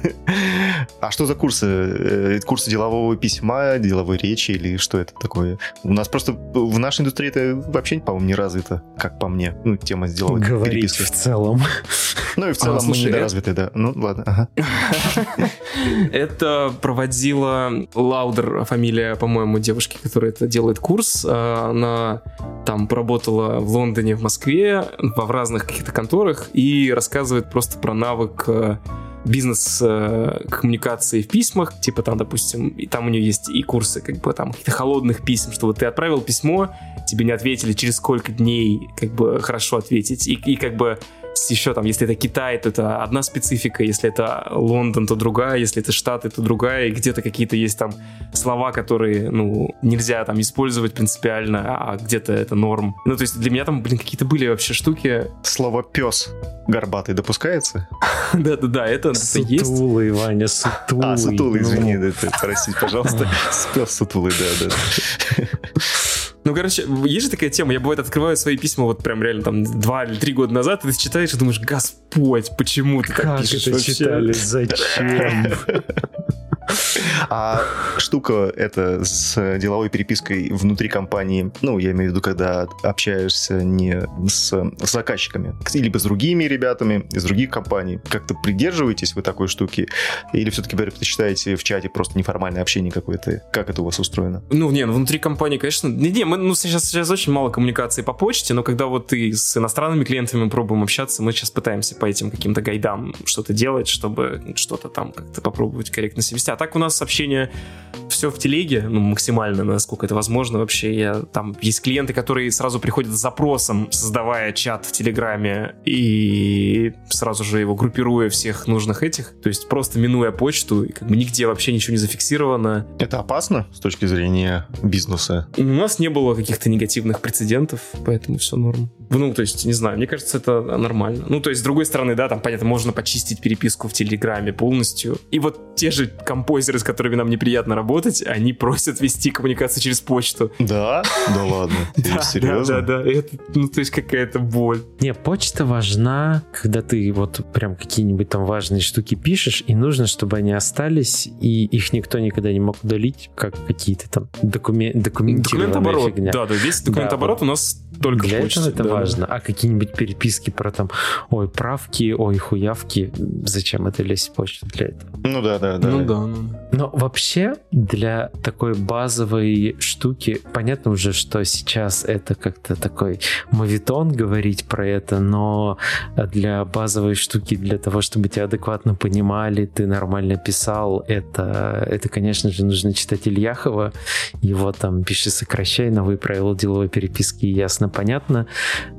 А что за курсы? Курсы делового письма, деловой речи или что это такое? У нас просто в нашей индустрии это вообще, по-моему, не развито, как по мне. Ну, тема с деловой перепиской. В целом. Ну и в целом мы недоразвиты, да. Ну, ладно. Это проводила Лаудер, фамилия, по-моему, девушки, которая это делает курс. Она там поработала в Лондоне, в Москве, в разных каких-то конторах и рассказывает просто про навык бизнес-коммуникации в письмах, типа там, допустим, и там у нее есть и курсы как бы там каких-то холодных писем, что вот ты отправил письмо, тебе не ответили, через сколько дней как бы хорошо ответить, и, и как бы еще там, если это Китай, то это одна специфика, если это Лондон, то другая, если это Штаты, то другая, и где-то какие-то есть там слова, которые, ну, нельзя там использовать принципиально, а где-то это норм. Ну, то есть для меня там, блин, какие-то были вообще штуки. Слово «пес» горбатый допускается? Да-да-да, это есть. Сутулый, Ваня, сутулый. А, сутулый, извини, простите, пожалуйста. Пес сутулый, да-да. Ну, короче, есть же такая тема, я, бывает, открываю свои письма, вот прям реально там два или три года назад, и ты читаешь и думаешь, Господь, почему ты как так пишешь это вообще? Читали? Зачем? А штука эта с деловой перепиской внутри компании, ну, я имею в виду, когда общаешься не с заказчиками, либо с другими ребятами из других компаний, как-то придерживаетесь вы такой штуки? Или все-таки считаете в чате просто неформальное общение какое-то? Как это у вас устроено? Ну, не, внутри компании, конечно... Не, не, мы, ну, сейчас, сейчас очень мало коммуникации по почте, но когда вот и с иностранными клиентами пробуем общаться, мы сейчас пытаемся по этим каким-то гайдам что-то делать, чтобы что-то там как-то попробовать корректно себя вести. А так у нас общение все в телеге, ну, максимально, насколько это возможно вообще. Я, там есть клиенты, которые сразу приходят с запросом, создавая чат в Телеграме и сразу же его группируя всех нужных этих, то есть просто минуя почту, и как бы нигде вообще ничего не зафиксировано. Это опасно с точки зрения бизнеса? У нас не было каких-то негативных прецедентов, поэтому все норм. Ну, то есть, не знаю, мне кажется, это нормально. Ну, то есть, с другой стороны, да, там, понятно, можно почистить переписку в Телеграме полностью. И вот те же композеры, с которыми нам неприятно работать, они просят вести коммуникацию через почту. Да? Да ладно? Серьезно? Да, да, да. Ну, то есть, какая-то боль. Не, почта важна, когда ты вот прям какие-нибудь там важные штуки пишешь, и нужно, чтобы они остались, и их никто никогда не мог удалить, как какие-то там документированные фигня. Да, да, весь документооборот у нас только в почте. Для этого это важно. А какие-нибудь переписки про там, ой, правки, ой, хуявки, зачем это лезть в почту для этого? Ну да, да, да. Ну да, ну да. Но вообще для такой базовой штуки понятно уже, что сейчас это как-то такой моветон говорить про это, но для базовой штуки, для того, чтобы тебя адекватно понимали, ты нормально писал, это, это конечно же, нужно читать Ильяхова, его там «Пиши, сокращай», «Новые правила деловой переписки», ясно, понятно,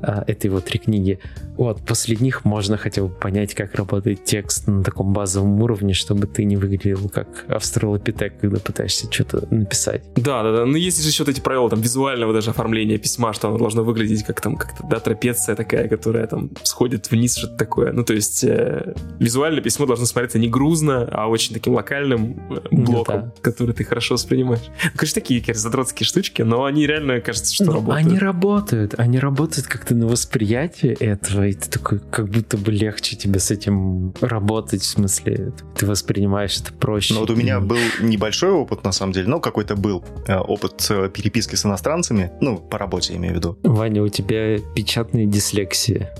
это его три книги. Вот, после них можно хотя бы понять, как работает текст на таком базовом уровне, чтобы ты не выглядел как австралопитек, когда пытаешься что-то написать. Да, да, да. Ну, есть же еще вот эти правила там визуального даже оформления письма, что оно должно выглядеть как там как-то, да, трапеция такая, которая там сходит вниз, что-то такое. Ну, то есть э, визуальное письмо должно смотреться не грузно, а очень таким локальным блоком, да, да, который ты хорошо воспринимаешь. Ну, конечно, такие кажется, задротские штучки, но они реально, кажется, что но работают. Они работают. Они работают как-то на восприятие этого, и ты такой, как будто бы легче тебе с этим работать, в смысле, ты воспринимаешь это проще. Но вот у меня был небольшой опыт, на самом деле, но какой-то был опыт переписки с иностранцами, ну, по работе, имею в виду. Ваня, у тебя печатная дислексия.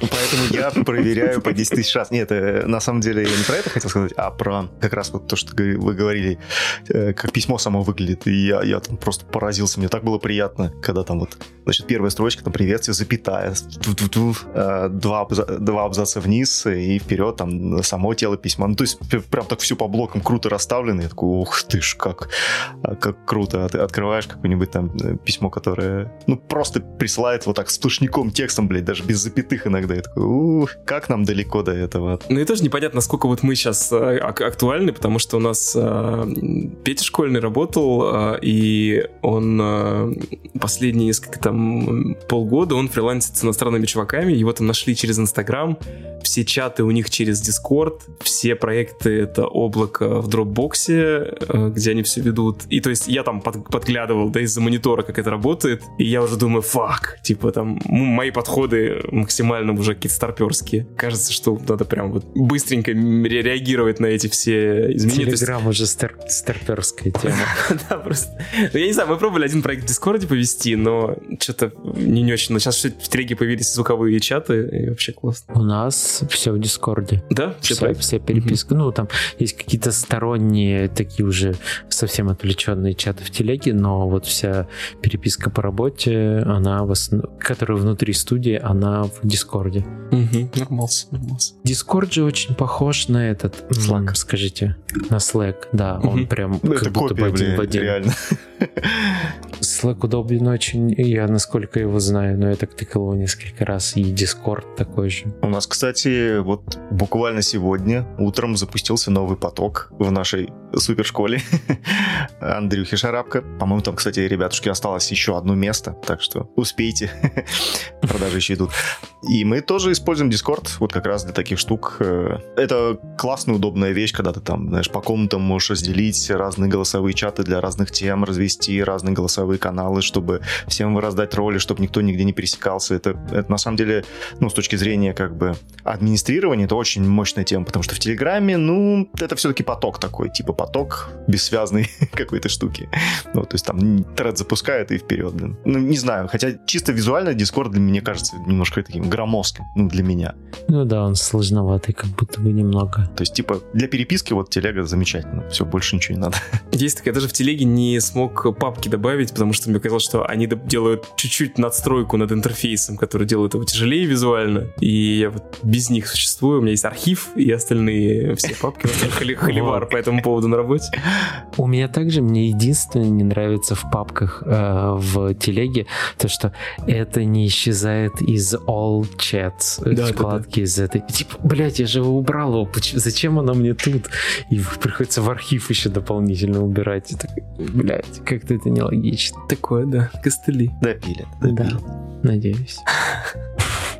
Поэтому я проверяю по десять тысяч раз. Нет, на самом деле я не про это хотел сказать, а про как раз вот то, что вы говорили, как письмо само выглядит. И я, я там просто поразился. Мне так было приятно, когда там вот, значит, первая строчка, там, приветствие, запятая, два, два абзаца вниз и вперед, там, само тело письма. Ну, то есть, прям так все по блокам круто расставлено. Я такой, ух ты ж, как, как круто. А ты открываешь какое-нибудь там письмо, которое, ну, просто присылает вот так сплошняком текстом, блядь, даже без запятых иногда. Я такой, ух, как нам далеко до этого. Ну и тоже непонятно, насколько вот мы сейчас а, актуальны, потому что у нас а, Петя Школьный работал, а, и он а, последние несколько там полгода он фрилансит с иностранными чуваками, его там нашли через Инстаграм, все чаты у них через Дискорд, все проекты это облако в Дропбоксе, а, где они все ведут. И то есть я там под, подглядывал, да, из-за монитора, как это работает, и я уже думаю, фак, типа там мои подходы максимально максимально уже какие-то старперские. Кажется, что надо прям вот быстренько реагировать на эти все изменения. Телеграм есть... уже стар... старперская тема. Да, просто. Я не знаю, мы пробовали один проект в Дискорде повести, но что-то не, не очень. Но сейчас в телеге появились звуковые чаты, и вообще классно. У нас все в Дискорде. Да? Все, все, все переписка. Mm-hmm. Ну, там есть какие-то сторонние, такие уже совсем отвлеченные чаты в телеге, но вот вся переписка по работе, она, в основ... которая внутри студии, она в Дискорде. Угу, нормалс, нормалс. Дискорд же очень похож на этот... Slack. Скажите. На Slack, да. Угу. Он прям ну, как будто бы один в один. Реально. Slack удобен очень, я насколько его знаю, но я так тыкал его несколько раз, и Discord такой же. У нас, кстати, вот буквально сегодня утром запустился новый поток в нашей супершколе Андрюхи Шарапко. По-моему, там, кстати, ребятушки, осталось еще одно место, так что успейте. Продажи еще идут. И мы тоже используем Discord вот как раз для таких штук. Это классная, удобная вещь, когда ты там, знаешь, по комнатам можешь разделить разные голосовые чаты для разных тем, развести разные голосовые каналы, чтобы всем раздать роли, чтобы никто нигде не пересекался. Это, это на самом деле, ну, с точки зрения как бы администрирования, это очень мощная тема, потому что в Телеграме, ну, это все-таки поток такой, типа поток бессвязной какой-то штуки. Ну, то есть там тред запускает и вперед, блин. Ну, не знаю, хотя чисто визуально Discord, мне кажется, немножко таким громоздким, ну, для меня. Ну да, он сложноватый, как будто бы немного. То есть, типа, для переписки вот Телега замечательно, все, больше ничего не надо. Здесь так, я даже в Телеге не смог папки добавить, потому что мне казалось, что они делают чуть-чуть надстройку над интерфейсом, который делает его тяжелее визуально, и я вот без них существую, у меня есть архив и остальные все папки, холивар по этому поводу на работе. У меня также, мне единственное не нравится в папках в Телеге, то, что это не исчезает из all chats, вкладки из этой. Типа, блять, я же его убрал, его, зачем она мне тут? И приходится в архив еще дополнительно убирать. Блять, как-то это нелогично. Такое, да, костыли. Допилят. Да, надеюсь.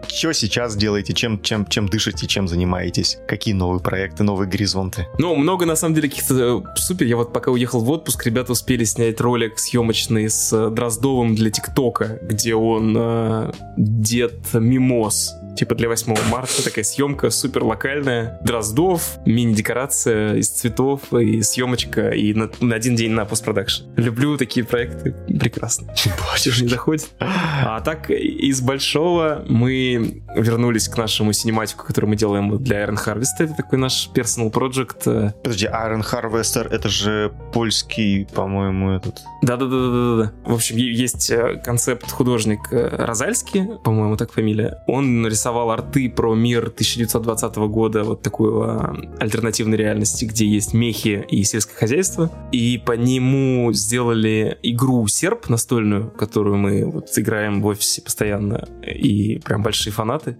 Что сейчас делаете? Чем, чем, чем дышите? Чем занимаетесь? Какие новые проекты, новые горизонты? Ну, много, на самом деле, каких-то супер. Я вот пока уехал в отпуск, ребята успели снять ролик съемочный с Дроздовым для ТикТока, где он э, дед Мимоз. Типа для восьмого марта такая съемка супер локальная. Дроздов, мини-декорация из цветов и съемочка, и на, на один день на постпродакшн. Люблю такие проекты. Прекрасно. Платиж не доходит. А так, из большого мы вернулись к нашему синематику, который мы делаем для Iron Harvester. Это такой наш personal project. Подожди, Iron Harvester, это же польский, по-моему, этот... Да-да-да-да-да. В общем, есть концепт художник Розальский, по-моему, так фамилия. Он рисовал арты про мир тысяча девятьсот двадцатого года, вот такую альтернативной реальности, где есть мехи и сельское хозяйство, и по нему сделали игру «Серп» настольную, которую мы вот играем в офисе постоянно, и прям большие фанаты.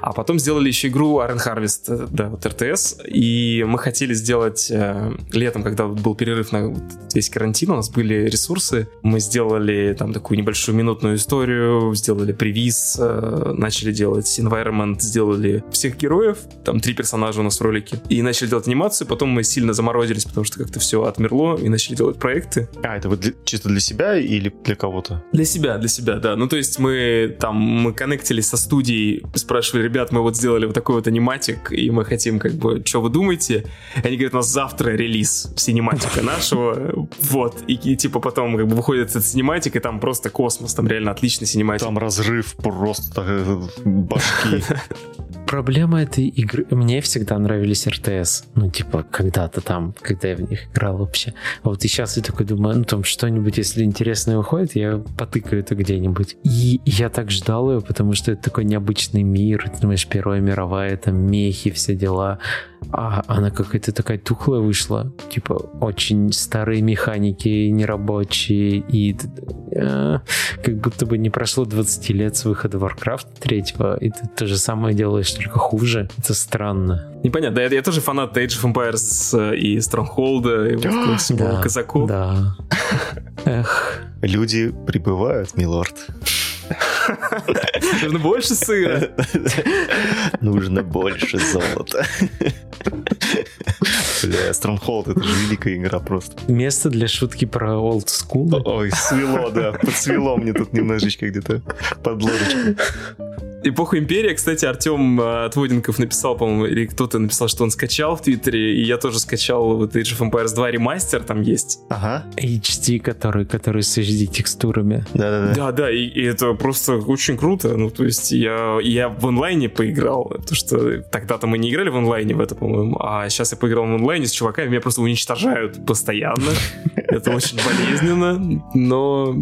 А потом сделали еще игру Iron Harvest, да, вот эр тэ эс, и мы хотели сделать э, летом, когда был перерыв на вот весь карантин, у нас были ресурсы, мы сделали там такую небольшую минутную историю, сделали привиз, э, начали делать инновации, environment, сделали всех героев, там три персонажа у нас в ролике, и начали делать анимацию, потом мы сильно заморозились, потому что как-то все отмерло, и начали делать проекты. А, это вот для, чисто для себя или для кого-то? Для себя, для себя, да. Ну, то есть мы там, мы коннектились со студией, спрашивали, ребят, мы вот сделали вот такой вот аниматик, и мы хотим, как бы, что вы думаете? И они говорят, у нас завтра релиз синематика нашего, вот, и, и типа потом, как бы, выходит этот синематик, и там просто космос, там реально отличный синематик. Там разрыв просто башни. Проблема этой игры... Мне всегда нравились эр тэ эс. Ну, типа, когда-то там, когда я в них играл вообще. А вот и сейчас я такой думаю, ну, там что-нибудь, если интересное выходит, я потыкаю это где-нибудь. И я так ждал ее, потому что это такой необычный мир. Ты думаешь, Первая мировая, там, мехи, все дела. А она какая-то такая тухлая вышла. Типа, очень старые механики, нерабочие. И э, как будто бы не прошло двадцать лет с выхода Warcraft третьего. И ты то же самое делаешь, только хуже. Это странно. Непонятно. Я, я тоже фанат Age of Empires и Stronghold, и вот всего казаков. Да. Эх. Люди прибывают, милорд. Нужно больше сыра. Нужно больше золота. Бля, Stronghold, это же великая игра просто. Место для шутки про old school. Ой, свело, да. Подсвело мне тут немножечко где-то под ложечкой. Эпоху Империи, кстати, Артём Отводенков написал, по-моему, или кто-то написал, что он скачал в Твиттере, и я тоже скачал вот Age of Empires два ремастер, там есть. Ага. эйч ди, который, который с эйч ди текстурами. Да-да-да. Да-да, и, и это просто очень круто, ну, то есть я, я в онлайне поиграл, потому что тогда-то мы не играли в онлайне в это, по-моему, а сейчас я поиграл в онлайне с чуваками, меня просто уничтожают постоянно, это очень болезненно, но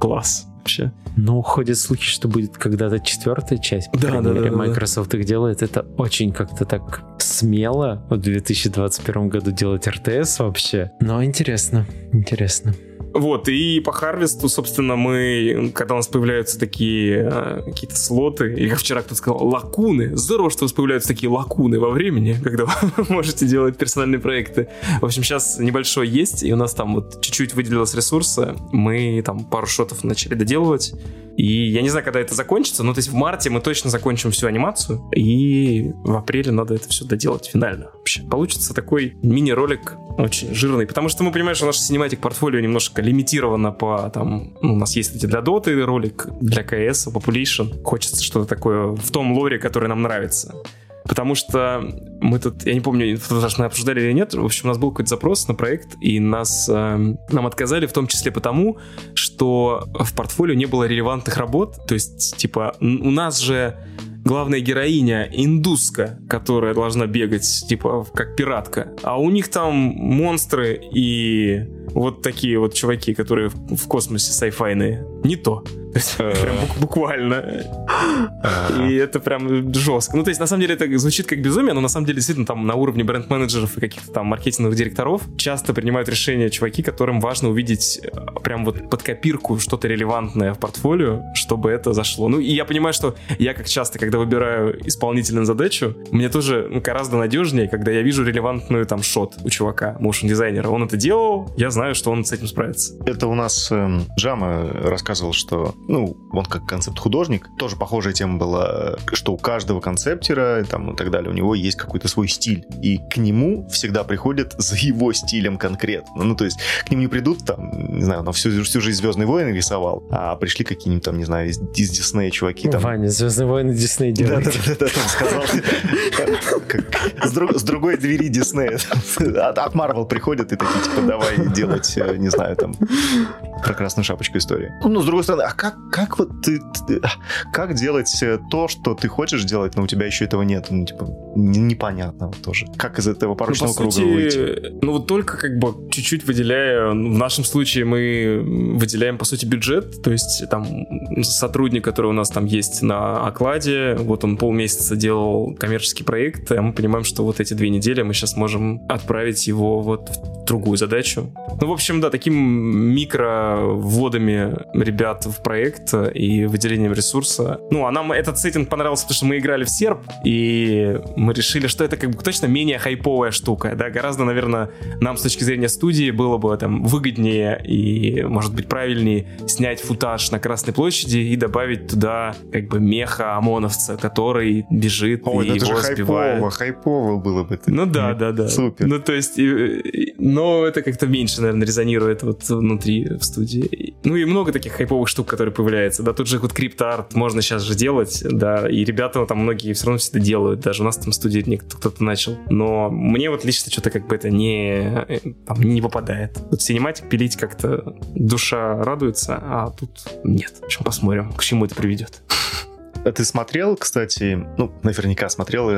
класс. Вообще. Ну, ходят слухи, что будет когда-то четвертая часть, по да, крайней да, мере, да, Microsoft да. их делает. Это очень как-то так смело в две тысячи двадцать первом году делать эр тэ эс вообще. Но интересно, интересно. Вот, и по Харвесту, собственно, мы, когда у нас появляются такие а, какие-то слоты, или как вчера кто-то сказал, лакуны. Здорово, что у вас появляются такие лакуны во времени, когда вы можете делать персональные проекты. В общем, сейчас небольшой есть, и у нас там вот чуть-чуть выделилось ресурса, мы там пару шотов начали доделывать. И я не знаю, когда это закончится, но то есть в марте мы точно закончим всю анимацию, и в апреле надо это все доделать финально. Вообще получится такой мини-ролик очень жирный, потому что мы понимаем, что наше синематик-портфолио немножко лимитировано по там... Ну, у нас есть эти для Доты ролик, для КС, Population. Хочется что-то такое в том лоре, который нам нравится. Потому что мы тут, я не помню, мы обсуждали или нет, в общем, у нас был какой-то запрос на проект, и нас, э, нам отказали в том числе потому, что в портфолио не было релевантных работ. То есть, типа, у нас же главная героиня индуска, которая должна бегать, типа, как пиратка, а у них там монстры и вот такие вот чуваки, которые в космосе сайфайные. Не то. Прям буквально. И это прям жестко. Ну, то есть, на самом деле, это звучит как безумие, но на самом деле, действительно, там на уровне бренд-менеджеров и каких-то там маркетинговых директоров часто принимают решения чуваки, которым важно увидеть прям вот под копирку что-то релевантное в портфолио, чтобы это зашло. Ну, и я понимаю, что я как часто, когда выбираю исполнителя на задачу, мне тоже ну, гораздо надежнее, когда я вижу релевантную там шот у чувака, моушн-дизайнера. Он это делал, я знаю, что он с этим справится. Это у нас эм, Джама рассказывал, что ну, он как концепт-художник. Тоже похожая тема была, что у каждого концептера там, и так далее, у него есть какой-то свой стиль. И к нему всегда приходят за его стилем конкретно. Ну, то есть, к ним не придут, там, не знаю, он всю, всю жизнь «Звездные войны» рисовал, а пришли какие-нибудь там, не знаю, из, из Диснея чуваки. Там... Ваня, «Звездные войны» Дисней делает. Да-да-да, там сказал. С другой двери Диснея. От Марвел приходят и такие, типа, давай делать, не знаю, там, про «Красную шапочку» истории. Ну, с другой стороны, а как как вот ты, ты, как делать то, что ты хочешь делать, но у тебя еще этого нет? Ну, типа, непонятно тоже. Как из этого порочного ну, по круга сути, выйти? Ну, вот только как бы чуть-чуть выделяя, ну, в нашем случае мы выделяем, по сути, бюджет, то есть там сотрудник, который у нас там есть на окладе, вот он полмесяца делал коммерческий проект, а мы понимаем, что вот эти две недели мы сейчас можем отправить его вот в другую задачу. Ну, в общем, да, таким микровводами ребят в проект и выделением ресурса. Ну, а нам этот сеттинг понравился, потому что мы играли в серп, и мы решили, что это как бы точно менее хайповая штука, да, гораздо, наверное, нам с точки зрения студии было бы там выгоднее и, может быть, правильнее снять футаж на Красной площади и добавить туда как бы меха ОМОНовца, который бежит О, и его сбивает. Хайпово, хайпово было бы. Это. Ну да, да, да. Супер. Ну, то есть, и, и, но это как-то меньше, наверное, резонирует вот внутри в студии. Ну и много таких хайповых штук, которые появляются. Да, тут же вот криптоарт можно сейчас же делать, да, и ребята там многие все равно все это делают. Даже у нас там в студии кто-то начал. Но мне вот лично что-то как бы это не, там, не попадает. Вот синематик пилить как-то душа радуется, а тут нет. В общем, посмотрим, к чему это приведет. Ты смотрел, кстати, ну, наверняка смотрел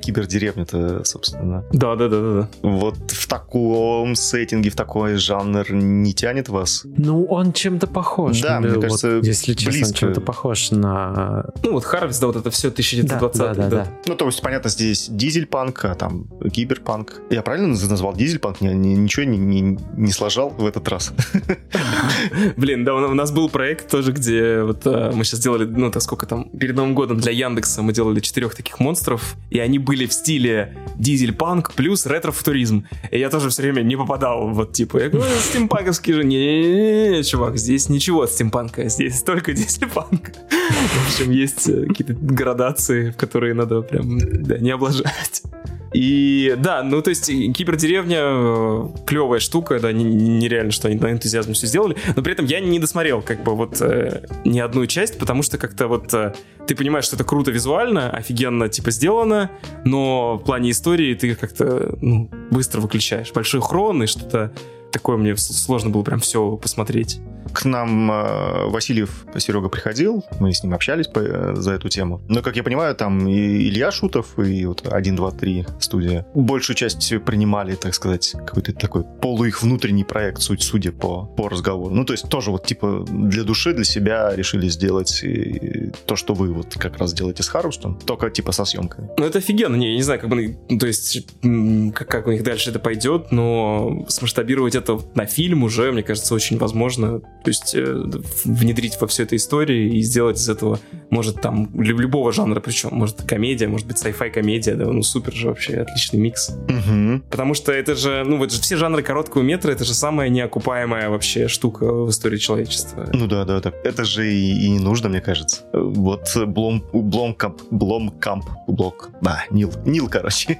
«Кибердеревню»-то, собственно. Да-да-да. Вот в таком сеттинге, в такой жанр не тянет вас? Ну, он чем-то похож. Да, мне кажется, вот, если честно, близко. Чем-то похож на... Ну, вот «Харвест», да, вот это все тысяча девятьсот двадцатые. Да, да, да, да. Ну, то есть, понятно, здесь дизель-панк, а там киберпанк. Я правильно назвал дизель-панк? Ничего не, не, не сложал в этот раз. Блин, да, у нас был проект тоже, где вот мы сейчас делали, ну, так сколько там, перед Новым годом для Яндекса мы делали четырех таких монстров, и они были в стиле дизель-панк плюс ретро-футуризм. И я тоже все время не попадал вот типа, я говорю, стимпанковский же, не-не-не, чувак, здесь ничего от стимпанка, здесь только дизель-панк. В общем, есть какие-то градации, в которые надо прям да, не облажать. И да, ну то есть «Кибердеревня» клевая штука, да, нереально, что они на энтузиазме все сделали, но при этом я не досмотрел как бы вот э, ни одну часть, потому что как-то вот э, ты понимаешь, что это круто визуально, офигенно типа сделано, но в плане истории ты как-то ну, быстро выключаешь. Большой хрон и что-то такое мне сложно было прям все посмотреть. К нам э, Васильев, Серега приходил, мы с ним общались по, э, за эту тему. Но, как я понимаю, там и Илья Шутов, и вот один, два, три студия. Большую часть принимали, так сказать, какой-то такой полу их внутренний проект, суть, судя по, по разговору. Ну, то есть тоже вот типа для души, для себя решили сделать и, и то, что вы вот как раз делаете с Харвестом, только типа со съемками. Ну, это офигенно. Не, я не знаю, как бы, то есть как, как у них дальше это пойдет, но смасштабировать это это на фильм уже, мне кажется, очень возможно, то есть внедрить во всю эту историю и сделать из этого, может, там, любого жанра, причем, может, комедия, может быть, sci-fi комедия, да, ну, супер же вообще, отличный микс. Угу. Потому что это же, ну, вот же все жанры короткого метра, это же самая неокупаемая вообще штука в истории человечества. Ну да, да, да. Это же и, и не нужно, мне кажется. Вот Блом, Бломкамп, Бломкамп, Блок, да, Нил, Нил, короче.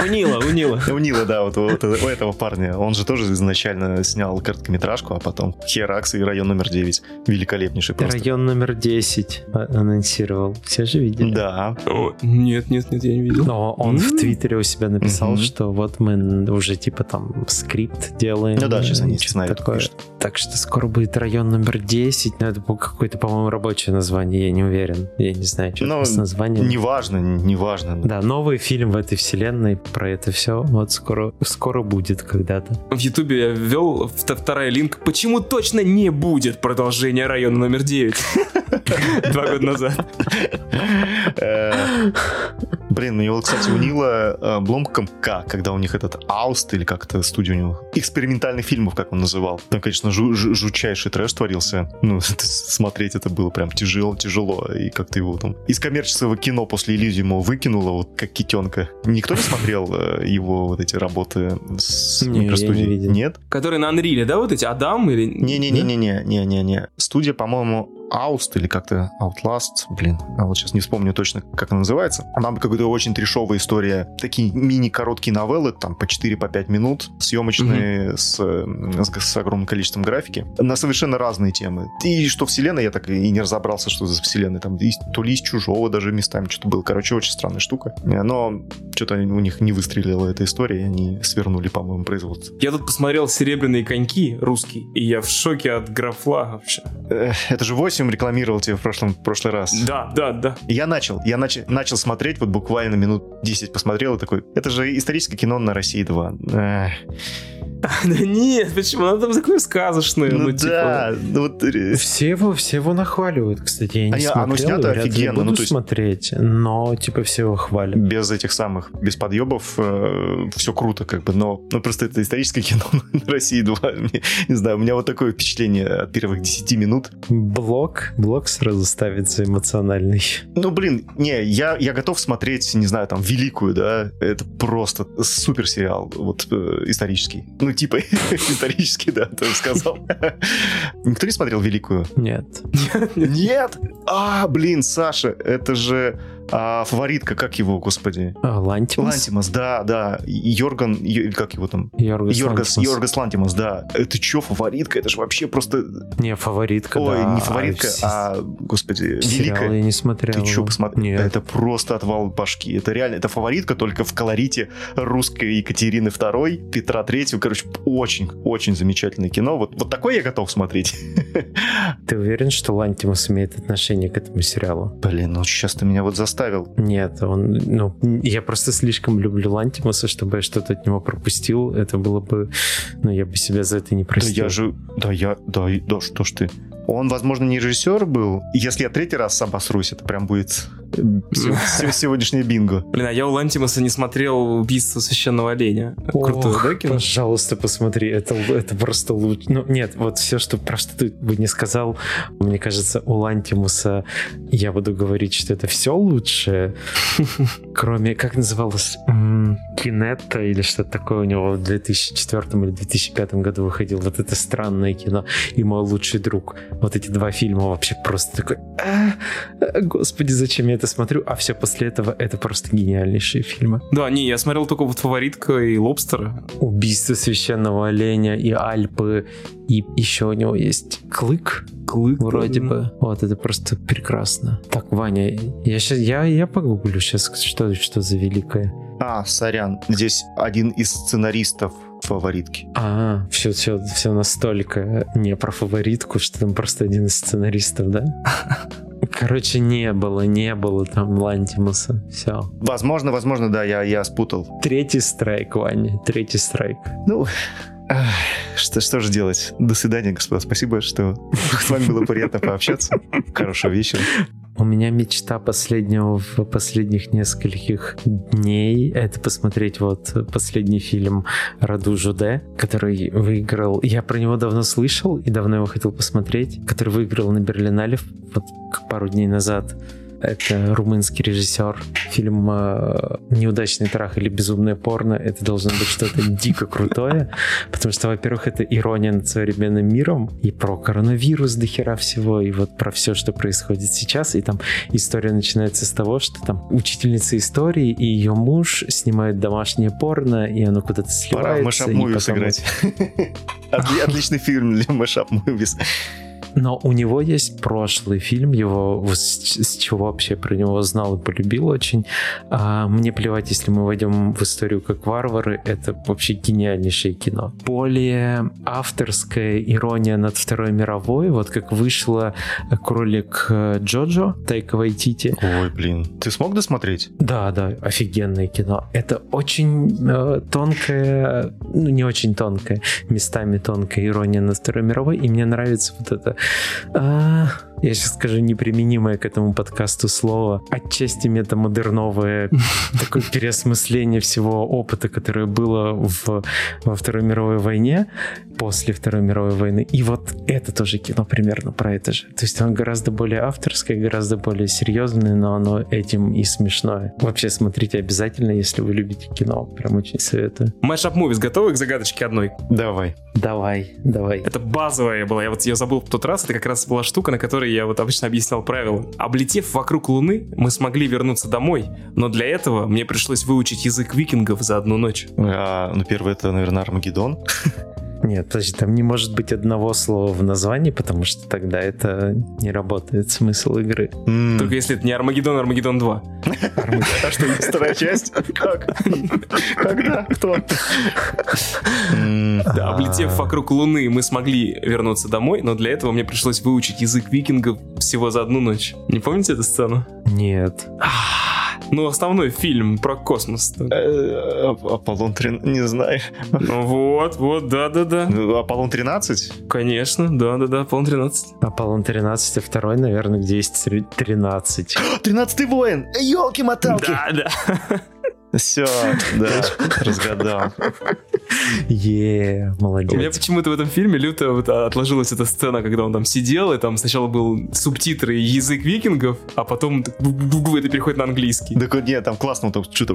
У Нила, у Нила. У Нила, да, вот у этого парня. Он же тоже изначально снял короткометражку, а потом Херакс и Район номер девять. Великолепнейший просто. Район номер десять анонсировал. Все же видели? Да. Нет, нет, нет, я не видел. Но он в Твиттере у себя написал, что вот мы уже типа там скрипт делаем. Ну да, сейчас они такое. Так что скоро будет Район номер десять, но это какое-то, по-моему, рабочее название, я не уверен. Я не знаю, что это с названием. Неважно, неважно. Да, новый фильм в этой вселенной про это все. Вот скоро, скоро будет когда-то. В Ютубе я ввел вторая линк. Почему точно не будет продолжения Района номер девять? Два года назад. Блин, у него, кстати, у Нила Бломкампка, когда у них этот Ауст, или как-то студия у него, экспериментальных фильмов, как он называл. Там, конечно, жу- жу- жучайший трэш творился. Ну, смотреть это было прям тяжело, тяжело. И как-то его там из коммерческого кино после Элизиума выкинуло, вот как китенка. Никто не смотрел его вот эти работы с микростудией? Не, не Нет? Которые на Unreal, да, вот эти? Адам или... Не-не-не-не-не-не-не-не. Студия, по-моему... Ауст или как-то Outlast, блин, а вот сейчас не вспомню точно, как она называется. Она какая-то очень трешовая история. Такие мини-короткие новеллы, там по четыре-пять минут, съемочные mm-hmm. с, с, с огромным количеством графики, на совершенно разные темы. И что вселенная, я так и не разобрался, что за вселенная, там и, то ли из чужого даже местами что-то было. Короче, очень странная штука. Но что-то у них не выстрелила эта история, и они свернули, по-моему, производство. Я тут посмотрел «Серебряные коньки» русский, и я в шоке от графла вообще. Это же восемь рекламировал тебе в прошлом, в прошлый раз. Да, да, да. Я начал, я нач- начал смотреть, вот буквально минут десять посмотрел и такой, это же историческое кино на России два. Да нет, почему? Оно там такое сказочное. Ну да. Все его нахваливают, кстати. Я не смотрел. Оно снято офигенно. Я буду смотреть, но типа все его хвалят. Без этих самых, без подъебов все круто как бы, но просто это историческое кино на России два. Не знаю, у меня вот такое впечатление от первых десяти минут. Блок Блок сразу ставится эмоциональный. Ну, блин, не, я, я готов смотреть, не знаю, там, Великую, да, это просто супер сериал, вот, э, исторический. Ну, типа, исторический, да, ты сказал. Никто не смотрел Великую? Нет. Нет? А, блин, Саша, это же... А фаворитка, как его, господи? А, Лантимас? Лантимас, да, да. Йорган, Йор, как его там? Йоргас, Йоргас, Лантимас. Йоргас Лантимас, да. Это что, фаворитка? Это же вообще просто... Не, фаворитка, Ой, да. Ой, не фаворитка, а, а господи, сериал Великая. Я не смотрел. Ты что, посмотри? Это просто отвал башки. Это реально, это фаворитка только в колорите русской Екатерины второй, Петра третьего. Короче, очень, очень замечательное кино. Вот, вот такое я готов смотреть. Ты уверен, что Лантимас имеет отношение к этому сериалу? Блин, ну сейчас ты меня вот заставил. Нет, он, ну, я просто слишком люблю Лантимаса, чтобы я что-то от него пропустил. Это было бы, ну, я бы себя за это не простил. Да я же, да я, да, да что ж ты. Он, возможно, не режиссер был. Если я третий раз обосрусь, это прям будет сегодняшнее бинго. Блин, а я у Лантимаса не смотрел «Убийство священного оленя». Крутой, да? Пожалуйста, посмотри. Это, это просто лучше. Ну, нет, вот все, что про что ты бы не сказал, мне кажется, у Лантимаса я буду говорить, что это все лучше. Кроме, как называлось, «Кинетта» или что-то такое у него в две тысячи четвёртом или две тысячи пятом году выходил. Вот это странное кино. И «Мой лучший друг». Вот эти два фильма вообще просто такой... Господи, зачем я это смотрю? А все после этого это просто гениальнейшие фильмы. Да, не, я смотрел только вот «Фаворитка» и «Лобстера». «Убийство священного оленя» и «Альпы». И еще у него есть «Клык». Клык. Вроде да. бы. Вот, это просто прекрасно. Так, Ваня, я, сейчас, я, я погуглю сейчас, что, что за великое. А, сорян, здесь один из сценаристов «Фаворитки». А, все, все, все настолько не про «Фаворитку», что там просто один из сценаристов, да? Короче, не было, не было там Лантимаса. Все. Возможно, возможно, да, я, я спутал. Третий страйк, Ваня, третий страйк. Ну... Что, что же делать? До свидания, господа. Спасибо, что с вами было приятно пообщаться. Хорошего вечера. У меня мечта последнего в последних нескольких дней — это посмотреть вот последний фильм Раду Жуде, который выиграл... Я про него давно слышал и давно его хотел посмотреть, который выиграл на Берлинале вот пару дней назад. Это румынский режиссер. Фильм «Неудачный трах» или «Безумное порно». Это должно быть что-то дико крутое, потому что, во-первых, это ирония над современным миром и про коронавирус до хера всего, и вот про все, что происходит сейчас. И там история начинается с того, что там учительница истории и ее муж снимают домашнее порно, и оно куда-то сливается. Пора в мэшап-муви сыграть. Отличный фильм для мэшап-муви. Но у него есть прошлый фильм, его с чего вообще про него знал и полюбил очень. А, «Мне плевать, если мы войдем в историю как варвары». Это вообще гениальнейшее кино. Более авторская ирония над Второй мировой. Вот как вышло «Кролик Джоджо» Тайка Вайтити. Ой, блин. Ты смог досмотреть? Да, да. Офигенное кино. Это очень э, тонкая, ну не очень тонкая, местами тонкая ирония над Второй мировой. И мне нравится вот это... А, я сейчас скажу неприменимое к этому подкасту слово. Отчасти метамодерновое такое переосмысление всего опыта, которое было в, во Второй мировой войне, после Второй мировой войны. И вот это тоже кино примерно про это же. То есть оно гораздо более авторское, гораздо более серьезное, но оно этим и смешное. Вообще смотрите обязательно, если вы любите кино. Прям очень советую. Mashup Movies готовы к загадочке одной? Давай. Давай, давай. Это базовая была. Я вот ее забыл в тот раз. Это как раз была штука, на которой я вот обычно объяснял правила. Облетев вокруг Луны, мы смогли вернуться домой, но для этого мне пришлось выучить язык викингов за одну ночь. А, ну, первый это, наверное, Армагеддон. Нет, подожди, там не может быть одного слова в названии, потому что тогда это не работает, смысл игры. Mm. Только если это не Армагеддон, Армагеддон два. А что, есть вторая часть? Как? Когда? Кто? Да, облетев вокруг Луны, мы смогли вернуться домой, но для этого мне пришлось выучить язык викингов всего за одну ночь. Не помните эту сцену? Нет. Ну, основной фильм про космос. Аполлон тринадцать, не знаю. Вот, вот, да-да-да. Аполлон тринадцать? Конечно, да-да-да, Аполлон тринадцать. Аполлон тринадцать, а второй, наверное, где есть тринадцать. Тринадцатый воин! Ёлки-моталки! Да-да. Все, да, разгадал. Еее, yeah, молодец. У меня почему-то в этом фильме люто вот отложилась эта сцена, когда он там сидел, и там сначала был субтитры язык викингов, а потом это переходит на английский. Да нет, там классно, там что-то что-то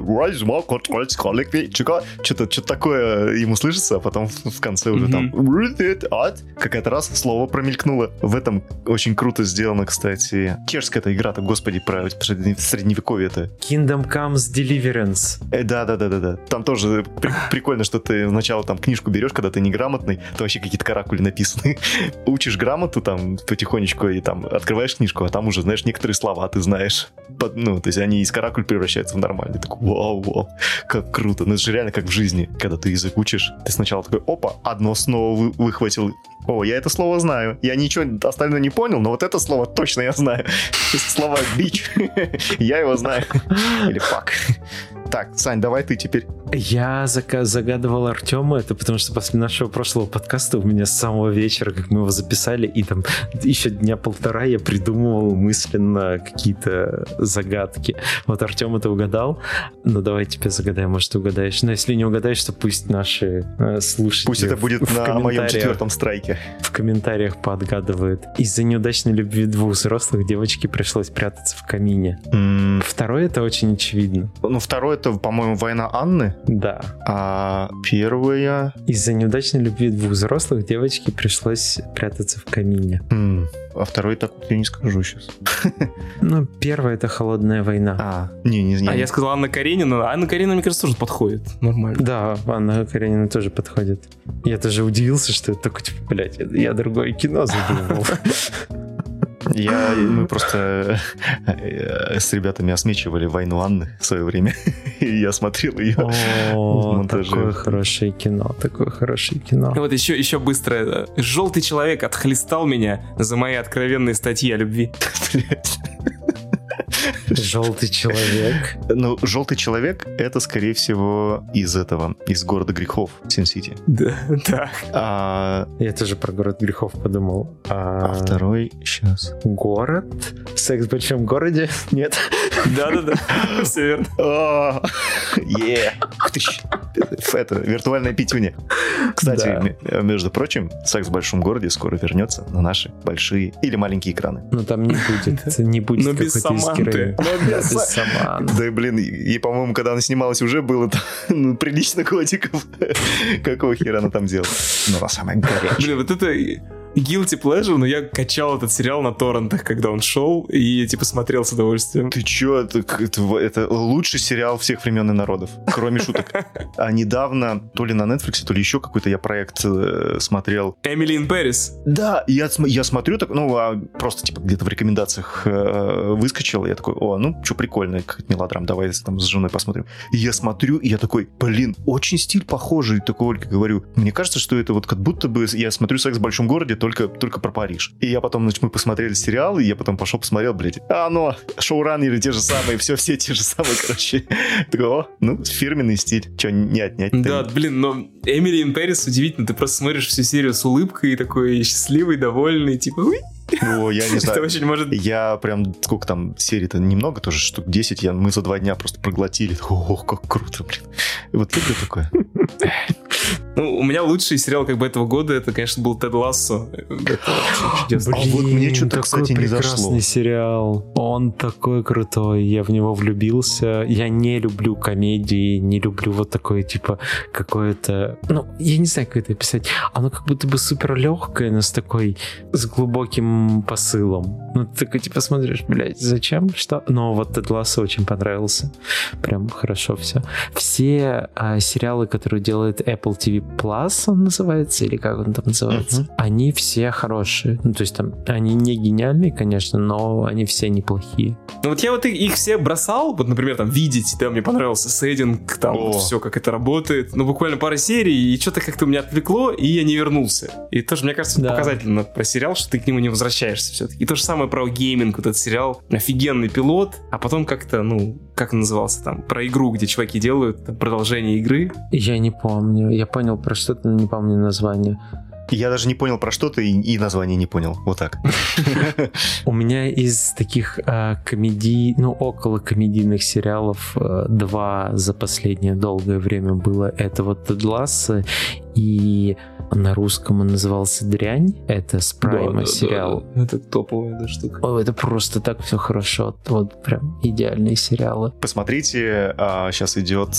такое ему слышится, а потом в конце уже там какая-то раз слово промелькнуло. В этом очень круто сделано, кстати. Чешская эта игра-то, господи, про средневековье-то. Kingdom Comes Deliverance. Да-да-да-да-да. Там тоже при- прикольно, что ты сначала там книжку берешь, когда ты неграмотный, то вообще какие-то каракули написаны. Учишь грамоту там потихонечку и там открываешь книжку, а там уже, знаешь, некоторые слова ты знаешь. Под, ну, то есть они из каракуль превращаются в нормальные. Такой, вау-вау, как круто. Ну, это же реально как в жизни. Когда ты язык учишь, ты сначала такой, опа, одно снова вы- выхватил. О, я это слово знаю. Я ничего остальное не понял, но вот это слово точно я знаю. Слова бич. Я его знаю. Или фак. Так, Сань, давай ты теперь. Я зак- загадывал Артёма, это потому что после нашего прошлого подкаста у меня с самого вечера, как мы его записали, и там еще дня полтора я придумывал мысленно какие-то загадки. Вот Артём это угадал, но давай тебе загадаем, может, ты угадаешь. Но если не угадаешь, то пусть наши э, слушатели... Пусть это будет в, на в моем четвертом страйке. В комментариях подгадывают. Из-за неудачной любви двух взрослых девочке пришлось прятаться в камине. Mm. Второе это очень очевидно. Ну, второе это, по-моему, «Война Анны». Да. А первая... Из-за неудачной любви двух взрослых девочке пришлось прятаться в камине. Mm. А второй так я не скажу сейчас. Ну, первая это «Холодная война». А, не, не знаю. А я сказал Анна Каренина. Анна Каренина, мне кажется, тоже подходит. Нормально. Да, Анна Каренина тоже подходит. Я тоже удивился, что это такой, типа, блядь, я другое кино задумывал. Я, мы просто с ребятами осмечивали «Войну Анны» в свое время. И я смотрел ее в монтаже. Такое хорошее кино, такое хорошее кино. Вот еще, еще быстро. «Желтый человек отхлестал меня за мои откровенные статьи о любви». Блять. Желтый человек. Ну, желтый человек — это, скорее всего, из этого, из города грехов, Син-Сити. Да, да. А... Я тоже про город грехов подумал. А, а второй сейчас. Город? Секс в большом городе? Нет. Да-да-да, все верно. Еее. Это виртуальная пятюня. Кстати, между прочим, «Секс в большом городе» скоро вернется на наши большие или маленькие экраны. Но там не будет, не будет какой-то из героев. Но без Саманты. Да, блин, и, по-моему, когда она снималась, уже было прилично котиков. Какого хера она там делала? Ну, она самая горячая. Блин, вот это... Guilty Pleasure, но я качал этот сериал на торрентах, когда он шел, и типа смотрел с удовольствием. Ты че? Это, это, это лучший сериал всех времен и народов, кроме шуток. А недавно, то ли на Netflix, то ли еще какой-то я проект э, смотрел. Эмили ин Пэрис. Да, я, я смотрю, так, ну, а просто типа где-то в рекомендациях э, выскочил, я такой, о, ну, что прикольно, какая-то мелодрама, давай там с женой посмотрим. И я смотрю, и я такой, блин, очень стиль похожий, такой Ольга говорю. Мне кажется, что это вот как будто бы я смотрю «Секс в большом городе», Только, только про Париж. И я потом, значит, мы посмотрели сериал, и я потом пошел посмотрел, блядь. А оно, шоураннеры те же самые, все, все те же самые, короче. Такой, о, ну, фирменный стиль. Че, не отнять? Да, блин, но Эмили ин Пэрис удивительно. Ты просто смотришь всю серию с улыбкой, такой счастливый, довольный, типа, уй. Ну, я не знаю. Может... Я прям, сколько там серий-то, немного тоже, штук десять, я, мы за два дня просто проглотили. Ох, как круто, блин. Вот это такое. Ну, у меня лучший сериал как бы этого года, это, конечно, был «Тед Лассо». Чудесно. Блин, а вот мне что-то, кстати, не зашло. Прекрасный сериал. Он такой крутой, я в него влюбился. Я не люблю комедии, не люблю вот такое, типа, какое-то... Ну, я не знаю, как это описать. Оно как будто бы супер легкое, но с такой, с глубоким посылом. Ну, ты такой, типа, смотришь, блядь, зачем? Что? Но вот «Тед Лассо» очень понравился. Прям хорошо все. Все а, сериалы, которые делает Apple ти ви Plus, он называется, или как он там называется, uh-huh. Они все хорошие. Ну, то есть там, они не гениальные, конечно, но они все неплохие. Ну, вот я вот их, их все бросал, вот, например, там, видеть, да, мне понравился сейдинг, там, вот, все, как это работает, ну, буквально пара серий, и что-то как-то меня отвлекло, и я не вернулся. И тоже, мне кажется, да. Показательно про сериал, что ты к нему не возвращаешься все-таки. И то же самое про гейминг, вот этот сериал, офигенный пилот, а потом как-то, ну, как назывался там, про игру, где чуваки делают там, продолжение игры. Я не помню, я понял, про что-то, но не помню название. Я даже не понял, про что-то, и, и название не понял. Вот так. У меня из таких комедий, ну, около комедийных сериалов два за последнее долгое время было. Это вот «Тед Лассо», и на русском он назывался «Дрянь». Это с Прайма сериал. Это топовая штука. Это просто так все хорошо. Вот прям идеальные сериалы. Посмотрите, сейчас идет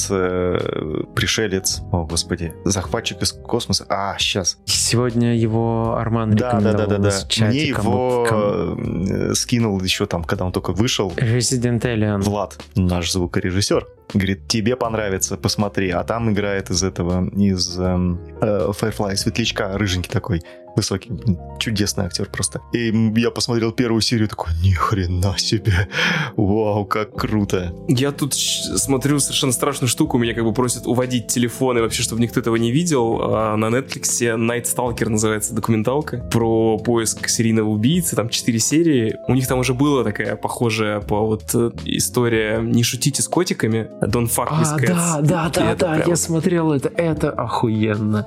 «Пришелец». О, господи. «Захватчик из космоса». А, сейчас. Сегодня его Арман да, рекомендовал да, да, да, да. в чате. Мне его кому... скинул еще там, когда он только вышел. Resident Alien. Влад, наш звукорежиссер. Говорит, тебе понравится, посмотри. А там играет из этого, из э, Firefly, светлячка, рыженький такой, высокий, чудесный актер просто. И я посмотрел первую серию, такой, ни хрена себе, вау, как круто. Я тут смотрю совершенно страшную штуку, меня как бы просят уводить телефоны вообще, чтобы никто этого не видел. А на Netflixе Night Stalker называется документалка про поиск серийного убийцы, там четыре серии. У них там уже была такая похожая по вот история «Не шутите с котиками», Don't Fuck With Cats. А, да, да, да, да, прям... я смотрел это, это охуенно.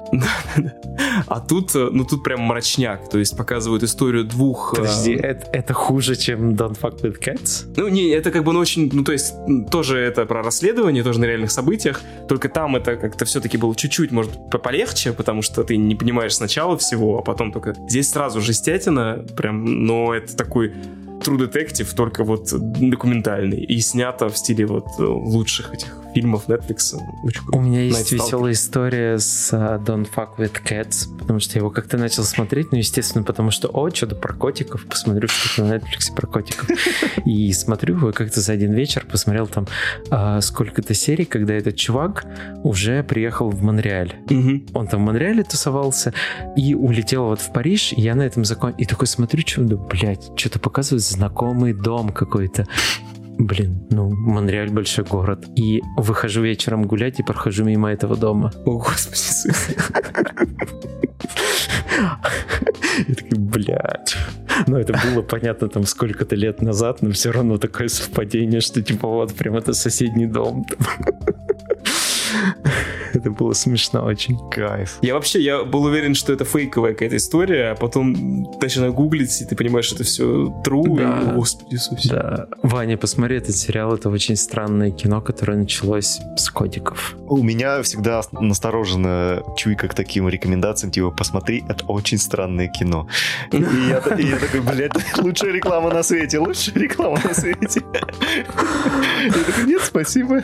А тут, ну тут прям мрачняк, то есть показывают историю двух... Подожди, а... это, это хуже, чем Don't Fuck With Cats? Ну, не, это как бы, ну, очень, ну, то есть, тоже это про расследование, тоже на реальных событиях, только там это как-то все-таки было чуть-чуть, может, полегче, потому что ты не понимаешь сначала всего, а потом только... Здесь сразу жестятина, прям, но это такой... True Detective, только вот документальный. И снято в стиле вот лучших этих фильмов Netflix. У меня есть веселая история с Don't Fuck With Cats, потому что я его как-то начал смотреть, ну, естественно, потому что, о, что-то про котиков, посмотрю что-то на Netflix про котиков. И смотрю, я как-то за один вечер посмотрел там а, сколько-то серий, когда этот чувак уже приехал в Монреаль. Угу. Он там в Монреале тусовался и улетел вот в Париж, и я на этом закончил. И такой смотрю, чудо, блядь, что-то показывает знакомый дом какой-то. Блин, ну, Монреаль большой город. И выхожу вечером гулять и прохожу мимо этого дома. О, господи, сын. Я такой, блядь. Но это было понятно там сколько-то лет назад, но все равно такое совпадение, что типа вот прям это соседний дом. Это было смешно очень. Кайф. Я вообще, я был уверен, что это фейковая какая-то история, а потом начинаю гуглить, и ты понимаешь, что это все true. Да, и, господи, Иисусе. Да. Ваня, посмотри этот сериал, это очень странное кино, которое началось с котиков. У меня всегда настороженно чуйка к таким рекомендациям, типа, посмотри, это очень странное кино. И я такой, блядь, лучшая реклама на свете, лучшая реклама на свете. Я такой, нет, спасибо.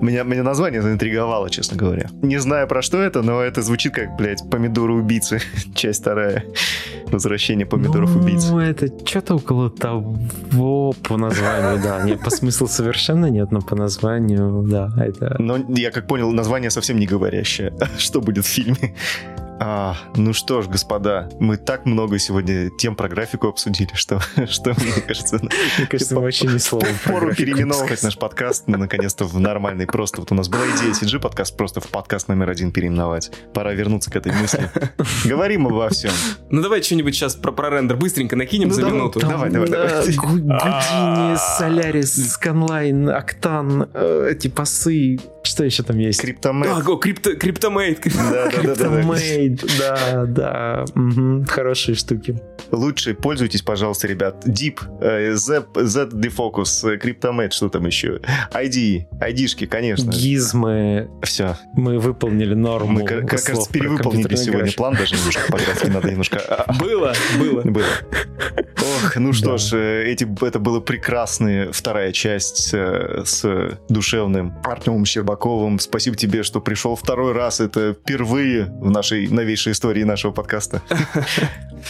Меня, меня название заинтриговало, честно говоря. Не знаю, про что это, но это звучит как, блядь, «Помидоры-убийцы», часть вторая. «Возвращение помидоров-убийц». Ну, это что-то около того по названию, да. Не, по смыслу совершенно нет, но по названию, да. Это... Но, я как понял, название совсем не говорящее. Что будет в фильме? А, ну что ж, господа, мы так много сегодня тем про графику обсудили, что, что мне кажется... Мне кажется, вообще ни слова. Пору переименовывать наш подкаст, наконец-то, в нормальный просто. Вот у нас была идея си джи подкаст просто в подкаст номер один переименовать. Пора вернуться к этой мысли. Говорим обо всем. Ну давай что-нибудь сейчас про рендер быстренько накинем за минуту. Давай, давай, давай. Гудини, Солярис, Сканлайн, Октан, эти пасы... Что еще там есть? Криптомейт. А, крипто, криптомейт. Да, да, да, да, да, да. Угу. Хорошие штуки. Лучше пользуйтесь, пожалуйста, ребят. Deep, Z, Z Defocus, Криптомейт, что там еще? ай ди, ай ди-шки, конечно. Гизмы. Все. Мы выполнили норму. Мы, к- кажется, перевыполнили сегодня план даже немножко по графике. Надо немножко... Было, было. Было. Ох, ну что ж, эти, это была прекрасная вторая часть с душевным Артёмом Щербаковым. Спасибо тебе, что пришел второй раз. Это впервые в нашей новейшей истории нашего подкаста.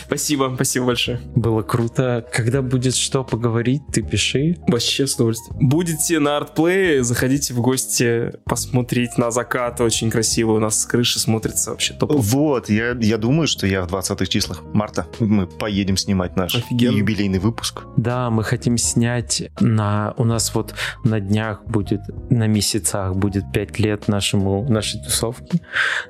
Спасибо, спасибо большое. Было круто. Когда будет что поговорить, ты пиши. Вообще с удовольствием. Будете на артплее, заходите в гости посмотреть на закат. Очень красиво у нас с крыши смотрится вообще топ. Вот, я, я думаю, что я в двадцатых числах марта. Мы поедем снимать наш Офигенно. юбилейный выпуск. Да, мы хотим снять на... У нас вот на днях будет, на месяцах будет пять лет нашему, нашей тусовке.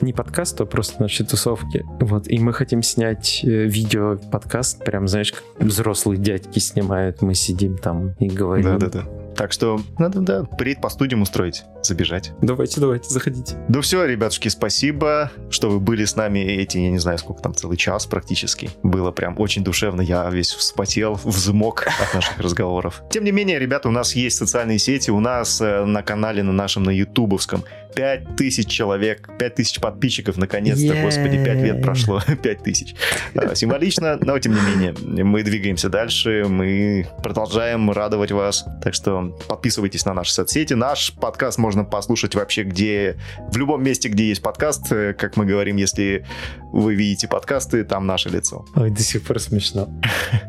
Не подкасту, а просто нашей тусовке. Вот. И мы хотим снять видео, подкаст. Прям, знаешь, как взрослые дядьки снимают. Мы сидим там и говорим. Да-да-да. Так что надо, да, прийти по студиям устроить, забежать. Давайте, давайте, заходите. Ну все, ребятушки, спасибо, что вы были с нами эти, я не знаю, сколько там, целый час практически. Было прям очень душевно, я весь вспотел, взмок от наших разговоров. Тем не менее, ребята, у нас есть социальные сети, у нас на канале, на нашем, на ютубовском, пять тысяч человек, пять тысяч подписчиков, наконец-то, yeah. Господи, пять лет прошло, пять тысяч. Символично, но тем не менее, мы двигаемся дальше, мы продолжаем радовать вас, так что подписывайтесь на наши соцсети. Наш подкаст можно послушать вообще где, в любом месте, где есть подкаст. Как мы говорим, если вы видите подкасты, там наше лицо. Ой, до сих пор смешно.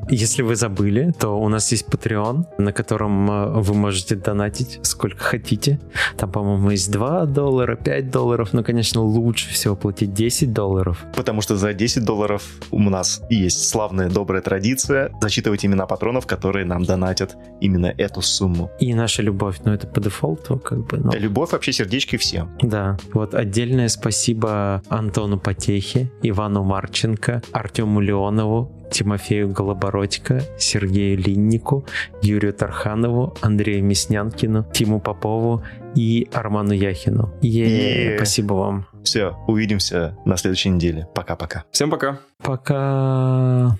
Если вы забыли, то у нас есть Patreon, на котором вы можете донатить сколько хотите. Там, по-моему, есть два доллара, пять долларов. Но, конечно, лучше всего платить десять долларов. Потому что за десять долларов у нас есть славная добрая традиция зачитывать имена патронов, которые нам донатят именно эту сумму. И наша любовь, ну это по дефолту как бы. Но... Любовь вообще сердечки всем. Да, вот отдельное спасибо Антону Потехе, Ивану Марченко, Артему Леонову, Тимофею Голобородько, Сергею Линнику, Юрию Тарханову, Андрею Мяснянкину, Тиму Попову и Арману Яхину. Е-е-е. Спасибо вам. Все, увидимся на следующей неделе. Пока-пока. Всем пока. Пока.